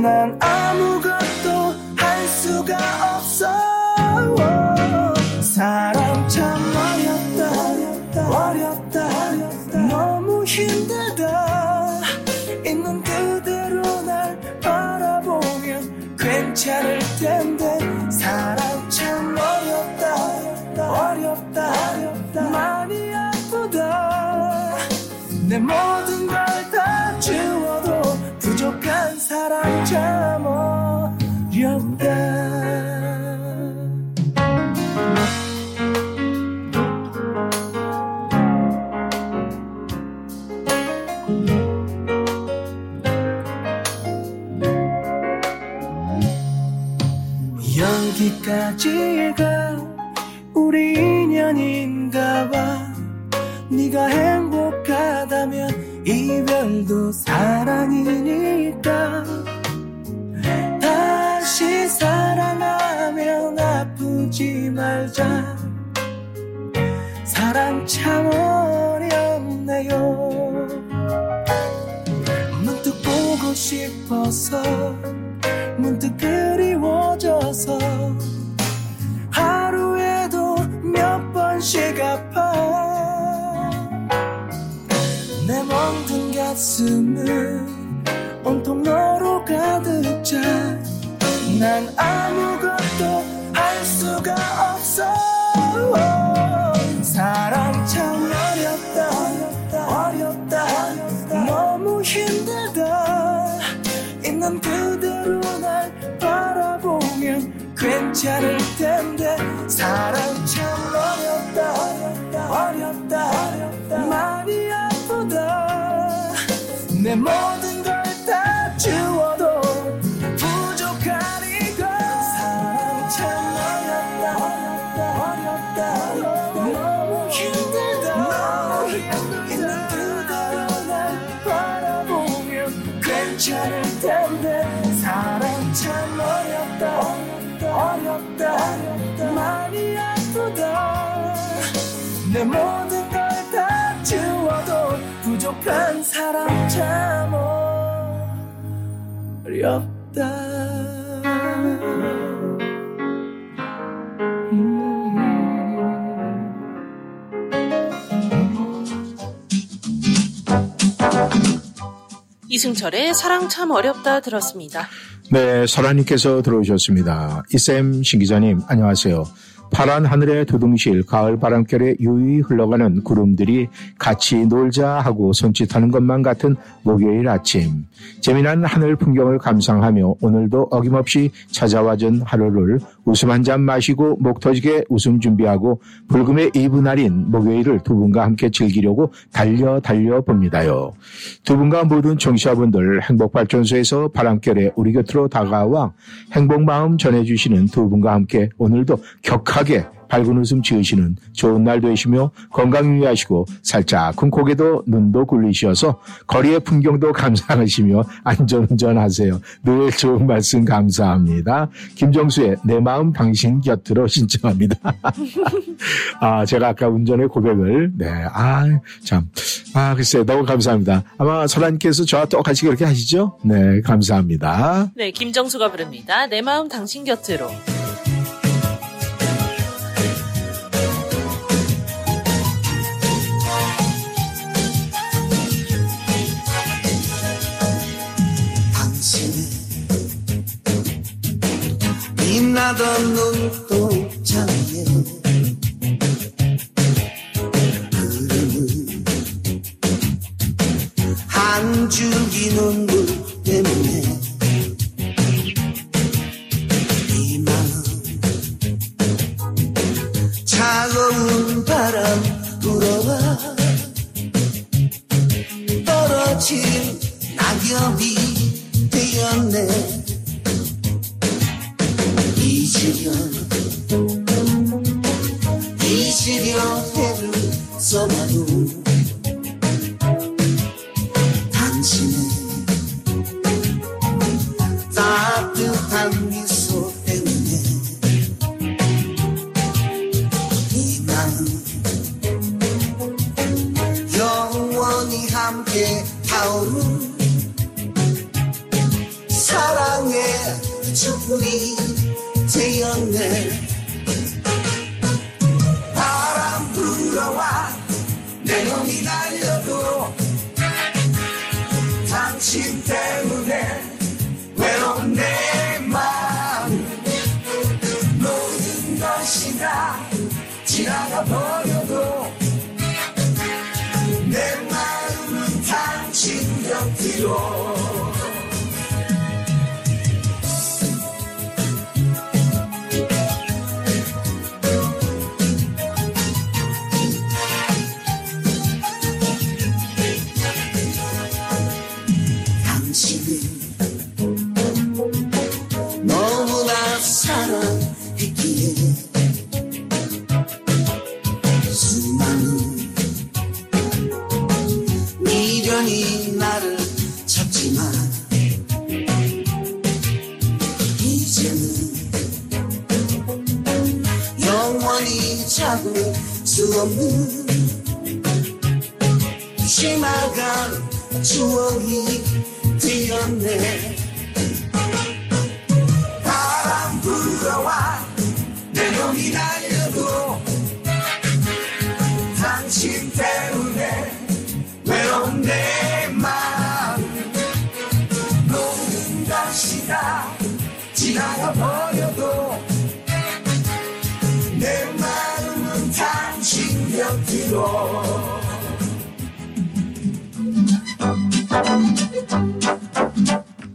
난 아무것도 할 수가 없어 사랑 참 어렵다 어렵다, 어렵다. 너무 힘들다 있는 그대로 날 바라보면 괜찮을 텐데 사랑 참 어렵다 어렵다, 어렵다, 어렵다. 많이 아프다 내 모든 걸 다 주워도 부족한 사랑 참 어렵다 여기까지가 우리 인연인가 봐 네가 행복하다면 이별도 사랑이니까 다시 사랑하면 아프지 말자 사랑 참 어렵네요 문득 보고 싶어서 문득 그리워져서 하루에도 몇 번씩 아파 내 멍든 가슴은 온통 너로 가득 차 난 아무것도 할 수가 없어 사랑 참 어렵다 어렵다, 어렵다, 어렵다. 너무 힘들다 있는 그대로 날 바라보면 괜찮을 텐데 사랑 참 어렵다 어렵다, 어렵다, 어렵다. 많이 아프다 내 모든 걸 다 주워도 부족한 이걸 사랑 참 어렵다 어렵다, 어렵다, 어렵다. 너무 힘들다 있는 그대로 날 바라보면 괜찮을 텐데 사랑 참 어렵다 어렵다, 어렵다 많이 아프다 내 모든 걸 다 지워도 부족한 사랑 참 어렵다 이승철의 사랑 참 어렵다 들었습니다. 네, 설아님께서 들어오셨습니다. 이쌤, 신 기자님 안녕하세요. 파란 하늘의 도둥실 가을 바람결에 유유히 흘러가는 구름들이 같이 놀자 하고 손짓하는 것만 같은 목요일 아침, 재미난 하늘 풍경을 감상하며 오늘도 어김없이 찾아와준 하루를 웃음 한잔 마시고 목 터지게 웃음 준비하고 불금의 이브 날인 목요일을 두 분과 함께 즐기려고 달려 달려 봅니다요. 두 분과 모든 청취자분들 행복발전소에서 바람결에 우리 곁으로 다가와 행복마음 전해주시는 두 분과 함께 오늘도 격한 밝은 웃음 지으시는 좋은 날 되시며 건강 유의하시고 살짝쿵 고개도 눈도 굴리시어서 거리의 풍경도 감상하시며 안전운전하세요. 늘 좋은 말씀 감사합니다. 김정수의 내 마음 당신 곁으로 신청합니다. 아, 제가 아까 운전의 고백을 네, 아, 참, 아, 글쎄, 너무 감사합니다. 아마 설아님께서 저와 똑같이 그렇게 하시죠? 네, 감사합니다. 네, 김정수가 부릅니다. 내 마음 당신 곁으로. 빛나던 눈동자에 흐름을 한 줄기 눈물 때문에 이 마음 차가운 바람 불어와 떨어진 낙엽이 되었네. 잊으려 잊으려 해를 써봐도 당신의 따뜻한 미소 때문에 이 마음 영원히 함께 타오른 사랑의 촛불이 태연네. 바람 불어와 내 몸이 날려도 당신 때문에 외로운 내 마음 모든 것이 다 지나가 버려도 내 마음은 당신 곁으로. 수 없는 심화간 추억이 되었네. 바람 불어와 내 몸이 날려도 당신 때문에 외로운 내 마음 모든 것이 다 지나가 버려도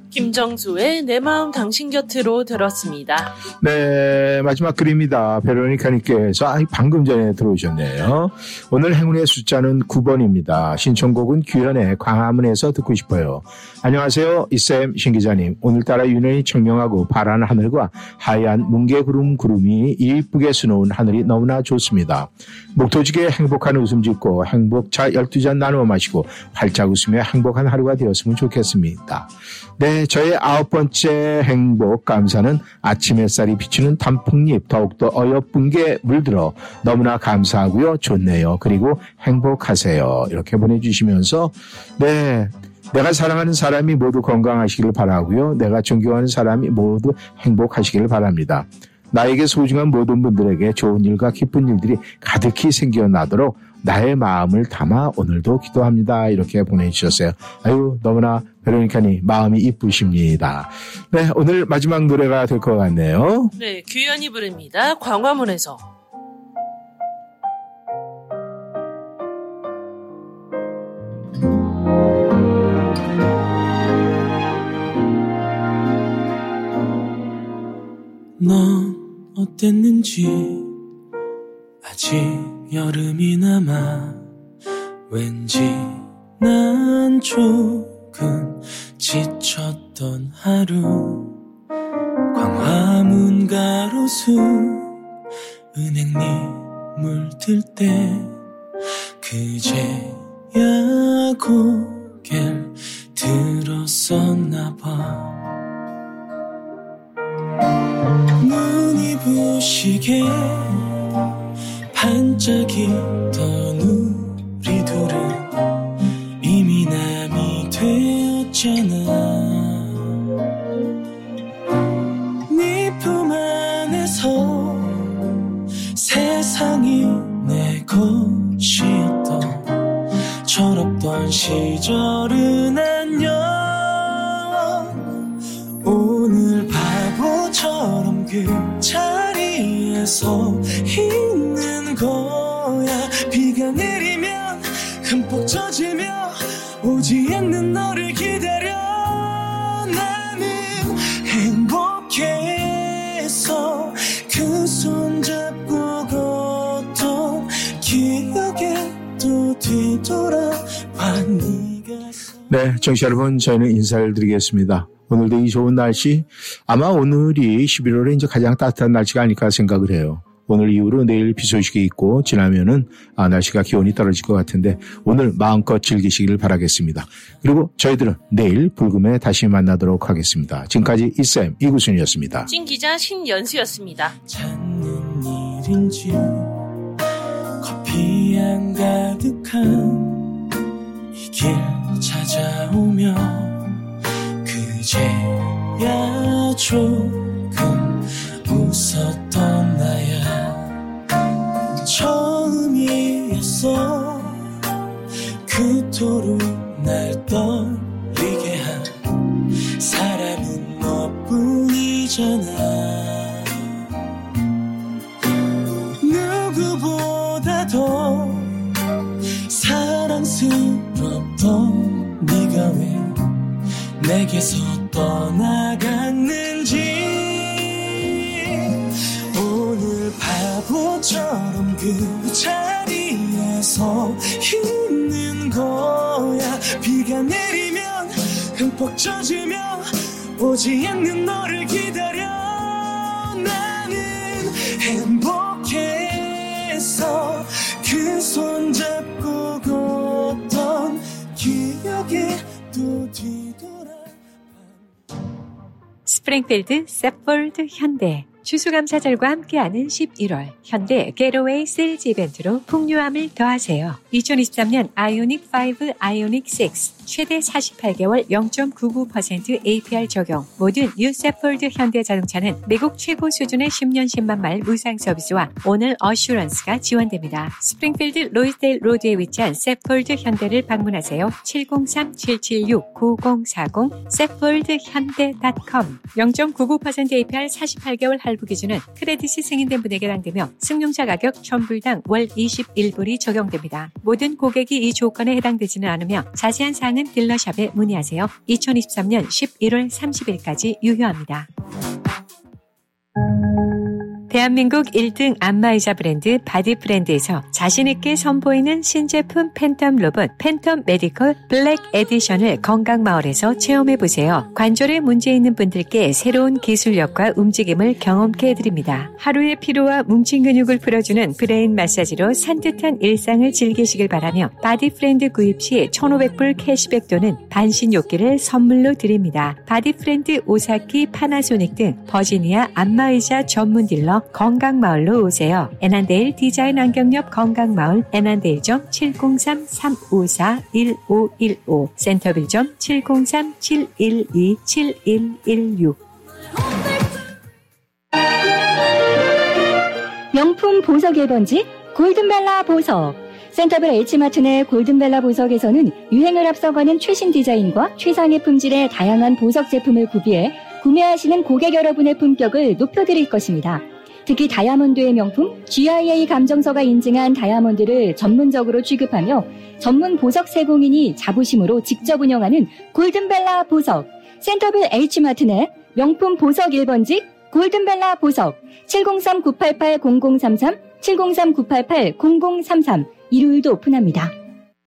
김정수의 내 마음 당신 곁으로 들었습니다. 네, 마지막 글입니다. 베로니카님께서 아, 방금 전에 들어오셨네요. 오늘 행운의 숫자는 구 번입니다. 신청곡은 규현의 광화문에서 듣고 싶어요. 안녕하세요, 이쌤, 신 기자님. 오늘따라 유난히 청명하고 파란 하늘과 하얀 뭉게구름 구름이 이쁘게 수놓은 하늘이 너무나 좋습니다. 목토지게 행복한 웃음 짓고 행복차 열두 잔 나누어 마시고 활짝 웃으며 행복한 하루가 되었으면 좋겠습니다. 네, 저의 아홉 번째 행복 감사는 아침 햇살이 비추는 단풍잎 더욱더 어여쁜게 물들어 너무나 감사하고요. 좋네요. 그리고 행복하세요. 이렇게 보내주시면서 네, 내가 사랑하는 사람이 모두 건강하시기를 바라고요. 내가 존경하는 사람이 모두 행복하시기를 바랍니다. 나에게 소중한 모든 분들에게 좋은 일과 기쁜 일들이 가득히 생겨나도록 나의 마음을 담아 오늘도 기도합니다. 이렇게 보내주셨어요. 아유, 너무나 베로니카님 마음이 이쁘십니다. 네, 오늘 마지막 노래가 될 것 같네요. 네, 규현이 부릅니다. 광화문에서. 넌 어땠는지 아직 여름이 남아 왠지 난 조금 지쳤던 하루 광화문 가로수 은행잎 물들 때 그제야 고개를 들었었나 봐. 눈이 부시게 반짝이던 우리 둘은 이미 남이 되었잖아. 네 품 안에서 세상이 내 것이었던 철없던 시절은 안녕. 오늘 바보처럼 그 자리에서 있는 거야. 비가 내리면 흠뻑 젖으며 오지 않는 너를 기다려. 나는 행복했어. 그 손잡고 걷던 기억에 또 뒤돌아봤니. 네, 청취자 여러분, 저희는 인사를 드리겠습니다. 오늘도 이 좋은 날씨, 아마 오늘이 십일월에 이제 가장 따뜻한 날씨가 아닐까 생각을 해요. 오늘 이후로 내일 비 소식이 있고 지나면은 아, 날씨가 기온이 떨어질 것 같은데 오늘 마음껏 즐기시길 바라겠습니다. 그리고 저희들은 내일 불금에 다시 만나도록 하겠습니다. 지금까지 이쌤 이구순이었습니다. 찐 기자 신연수였습니다. 찾는 일인지 커피 안 가득한 이 길 찾아오며 이제야 조금 웃었던 나야. 처음이었어 그토록 날 떨리게 한 사람은 너뿐이잖아. 누구보다 더 사랑스럽던 네가 왜 내게서 떠나갔는지. 오늘 바보처럼 그 자리에서 있는 거야. 비가 내리면 흠뻑 젖으며 오지 않는 너를 기다려. 나는 행복했어. 그 손잡고 걷던 기억에 또 뒤돌아. 스프링필드 셰퍼드 현대 추수감사절과 함께하는 십일월 현대 겟어웨이 세일즈 이벤트로 풍요함을 더하세요. 이천이십삼 년 아이오닉 오, 아이오닉 육 최대 사십팔 개월 영 점 구구 퍼센트 에이피알 적용. 모든 뉴 셰퍼드 현대 자동차는 미국 최고 수준의 십 년 십만 마일 무상 서비스와 오늘 어슈런스가 지원됩니다. 스프링필드 로이스데일 로드에 위치한 셰퍼드 현대를 방문하세요. 칠공삼 칠칠육 구공사공 셰퍼드 현대 닷 컴. 영 점 구구 퍼센트 에이피알 사십팔 개월 할부 기준은 크레딧이 승인된 분에게 해당되며 승용차 가격 천 불당 월 이십일 불이 적용됩니다. 모든 고객이 이 조건에 해당되지는 않으며 자세한 사항은 딜러샵에 문의하세요. 이천이십삼 년 십일월 삼십일까지 유효합니다. 대한민국 일 등 안마의자 브랜드 바디프렌드에서 자신있게 선보이는 신제품 팬텀 로봇 팬텀 메디컬 블랙 에디션을 건강마을에서 체험해보세요. 관절에 문제 있는 분들께 새로운 기술력과 움직임을 경험케 해드립니다. 하루의 피로와 뭉친 근육을 풀어주는 브레인 마사지로 산뜻한 일상을 즐기시길 바라며 바디프렌드 구입 시 천오백 불 캐시백 또는 반신욕기를 선물로 드립니다. 바디프렌드 오사키 파나소닉 등 버지니아 안마의자 전문 딜러 건강마을로 오세요. 애난데일 디자인 안경역 건강마을 애난데일점 칠공삼 삼오사 일오일오 센터빌점 칠공삼 칠일이 칠일일육. 명품 보석 일 번지 골든벨라 보석 센터빌 H마트 내 골든벨라 보석에서는 유행을 앞서가는 최신 디자인과 최상의 품질의 다양한 보석 제품을 구비해 구매하시는 고객 여러분의 품격을 높여드릴 것입니다. 특히 다이아몬드의 명품 지 아이 에이 감정서가 인증한 다이아몬드를 전문적으로 취급하며 전문 보석 세공인이 자부심으로 직접 운영하는 골든벨라 보석, 센터빌 H마트 내 명품 보석 일 번지 골든벨라 보석 칠공삼 구팔팔 공공삼삼 칠공삼 구팔팔 공공삼삼 일요일도 오픈합니다.